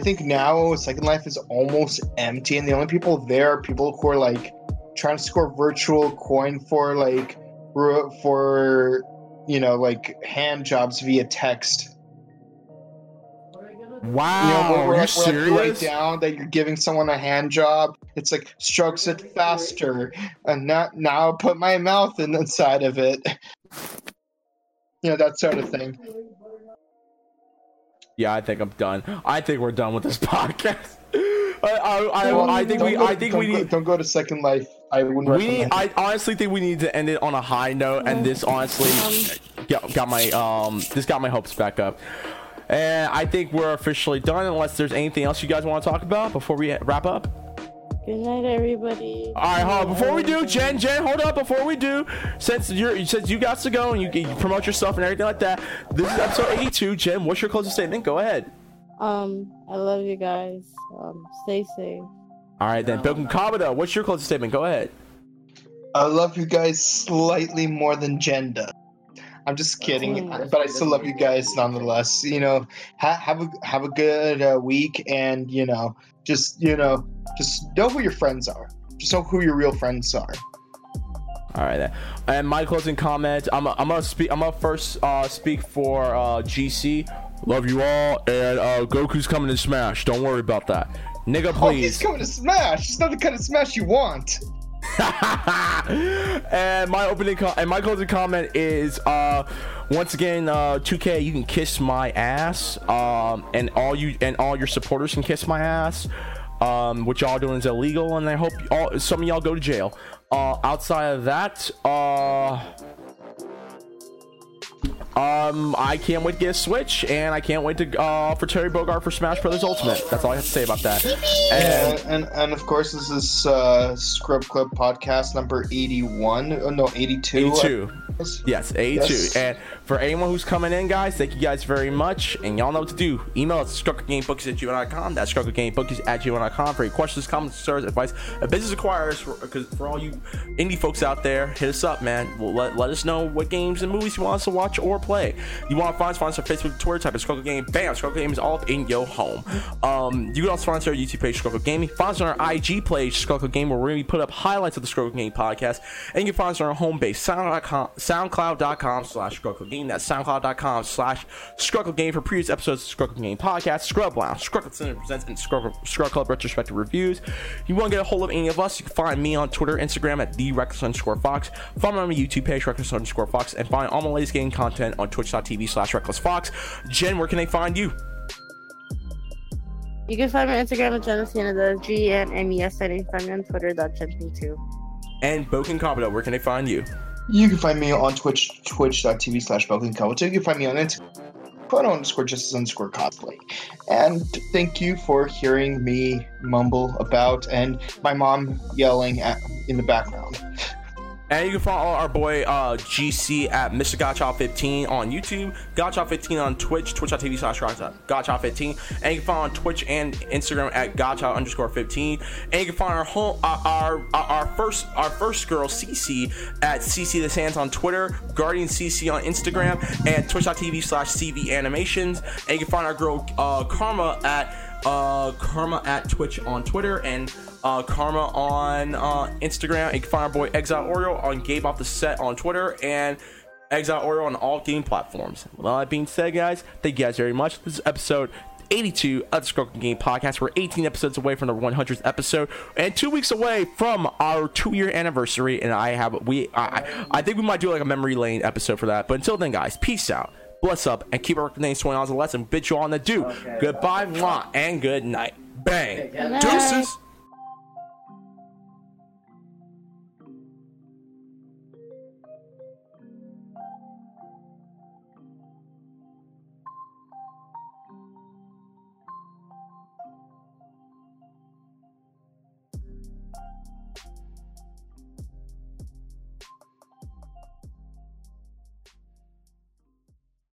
think now Second Life is almost empty, and the only people there are people who are trying to score virtual coin for hand jobs via text. Wow, are you serious? Write down that you're giving someone a hand job. It's strokes it faster, and now put my mouth inside of it. That sort of thing. Yeah, I think I'm done. I think we're done with this podcast. Don't go to Second Life. I honestly think we need to end it on a high note, and this honestly got my hopes back up. And I think we're officially done, unless there's anything else you guys want to talk about before we wrap up. Good night, everybody. All right, hold on. Before we do, Jen, hold up. Before we do, since you got to go and you promote yourself and everything like that, this is episode 82. Jen, what's your closing statement? Go ahead. I love you guys. Stay safe. All right, then. BoukenKabuto, what's your closing statement? Go ahead. I love you guys slightly more than Jen does. I'm just kidding, but I still love you guys nonetheless. You know, have a good week, and just know who your friends are. Just know who your real friends are. All right, and my closing comment. I'm gonna first speak for GC. Love you all, and Goku's coming to Smash. Don't worry about that, nigga. Please. Oh, he's coming to Smash. It's not the kind of Smash you want. And my closing comment is once again 2K, you can kiss my ass, and all your supporters can kiss my ass. What y'all doing is illegal, and I hope some of y'all go to jail. Outside of that, I can't wait to get a Switch, and I can't wait to for Terry Bogard for Smash Bros. Ultimate. That's all I have to say about that. And of course, this is Scrub Club Podcast number 81. Oh, no, 82. 82. Yes, 82. Yes. And for anyone who's coming in, guys, thank you guys very much. And y'all know what to do. Email us at scrubclubgamingbookies@gmail.com. That's scrubclubgamingbookies@gmail.com for your questions, comments, service, advice, and business inquiries. Because for all you indie folks out there, hit us up, man. We'll let us know what games and movies you want us to watch or play. You want to find us on Facebook, Twitter, type in Scrub Club Game. Bam, Scrub Club Game is all up in your home. You can also find us on our YouTube page, Scrub Club Gaming. Find us on our IG page, Scrub Club Game, where we're going to be put up highlights of the Scrub Club Game podcast. And you can find us on our home base, SoundCloud.com/ScrubClubGame. That's SoundCloud.com/ScrubClubGame for previous episodes of Scrub Club Game Podcast, Scrub Lounge, Scrub Club Cinema Presents, and Scrub Club Retrospective Reviews. You want to get a hold of any of us, you can find me on Twitter, Instagram at TheReckless_Fox. Find me on my YouTube page, Reckless_Fox, and find all my latest game content on Twitch.tv/RecklessFox. Jen, where can they find you? You can find me on Instagram at JenJasina_GNMESNA. You can find me on Twitter.Jen22. And BoukenKabuto, where can they find you? You can find me on Twitch, twitch.tv/BoukenKabuto. You can find me on @Instagram @Justice_cosplay. And thank you for hearing me mumble about and my mom yelling in the background. And you can follow our boy GC at Mr. Godchild15 on YouTube, Godchild15 on Twitch, twitch.tv/Godchild15, and you can follow on Twitch and Instagram at Godchild_15, and you can find our home, our first girl CC at CC the Sans on Twitter, Guardian CC on Instagram, and twitch.tv/CV Animations, and you can find our girl Karma at Karma at Twitch on Twitter, and Karma on Instagram. You can find our boy Exile Oreo on Gabe Off the Set on Twitter, and Exile Oreo on all game platforms. With all that being said, guys, thank you guys very much. This is episode 82 of the Scrub Club Game Podcast. We're 18 episodes away from the 100th episode, and 2 weeks away from our 2-year anniversary. And I think we might do like a memory lane episode for that. But until then, guys, peace out. Bless up and keep our names $20 or less, and bitch you on the do. Okay. Goodbye, and good night. Bang. Good night. Deuces.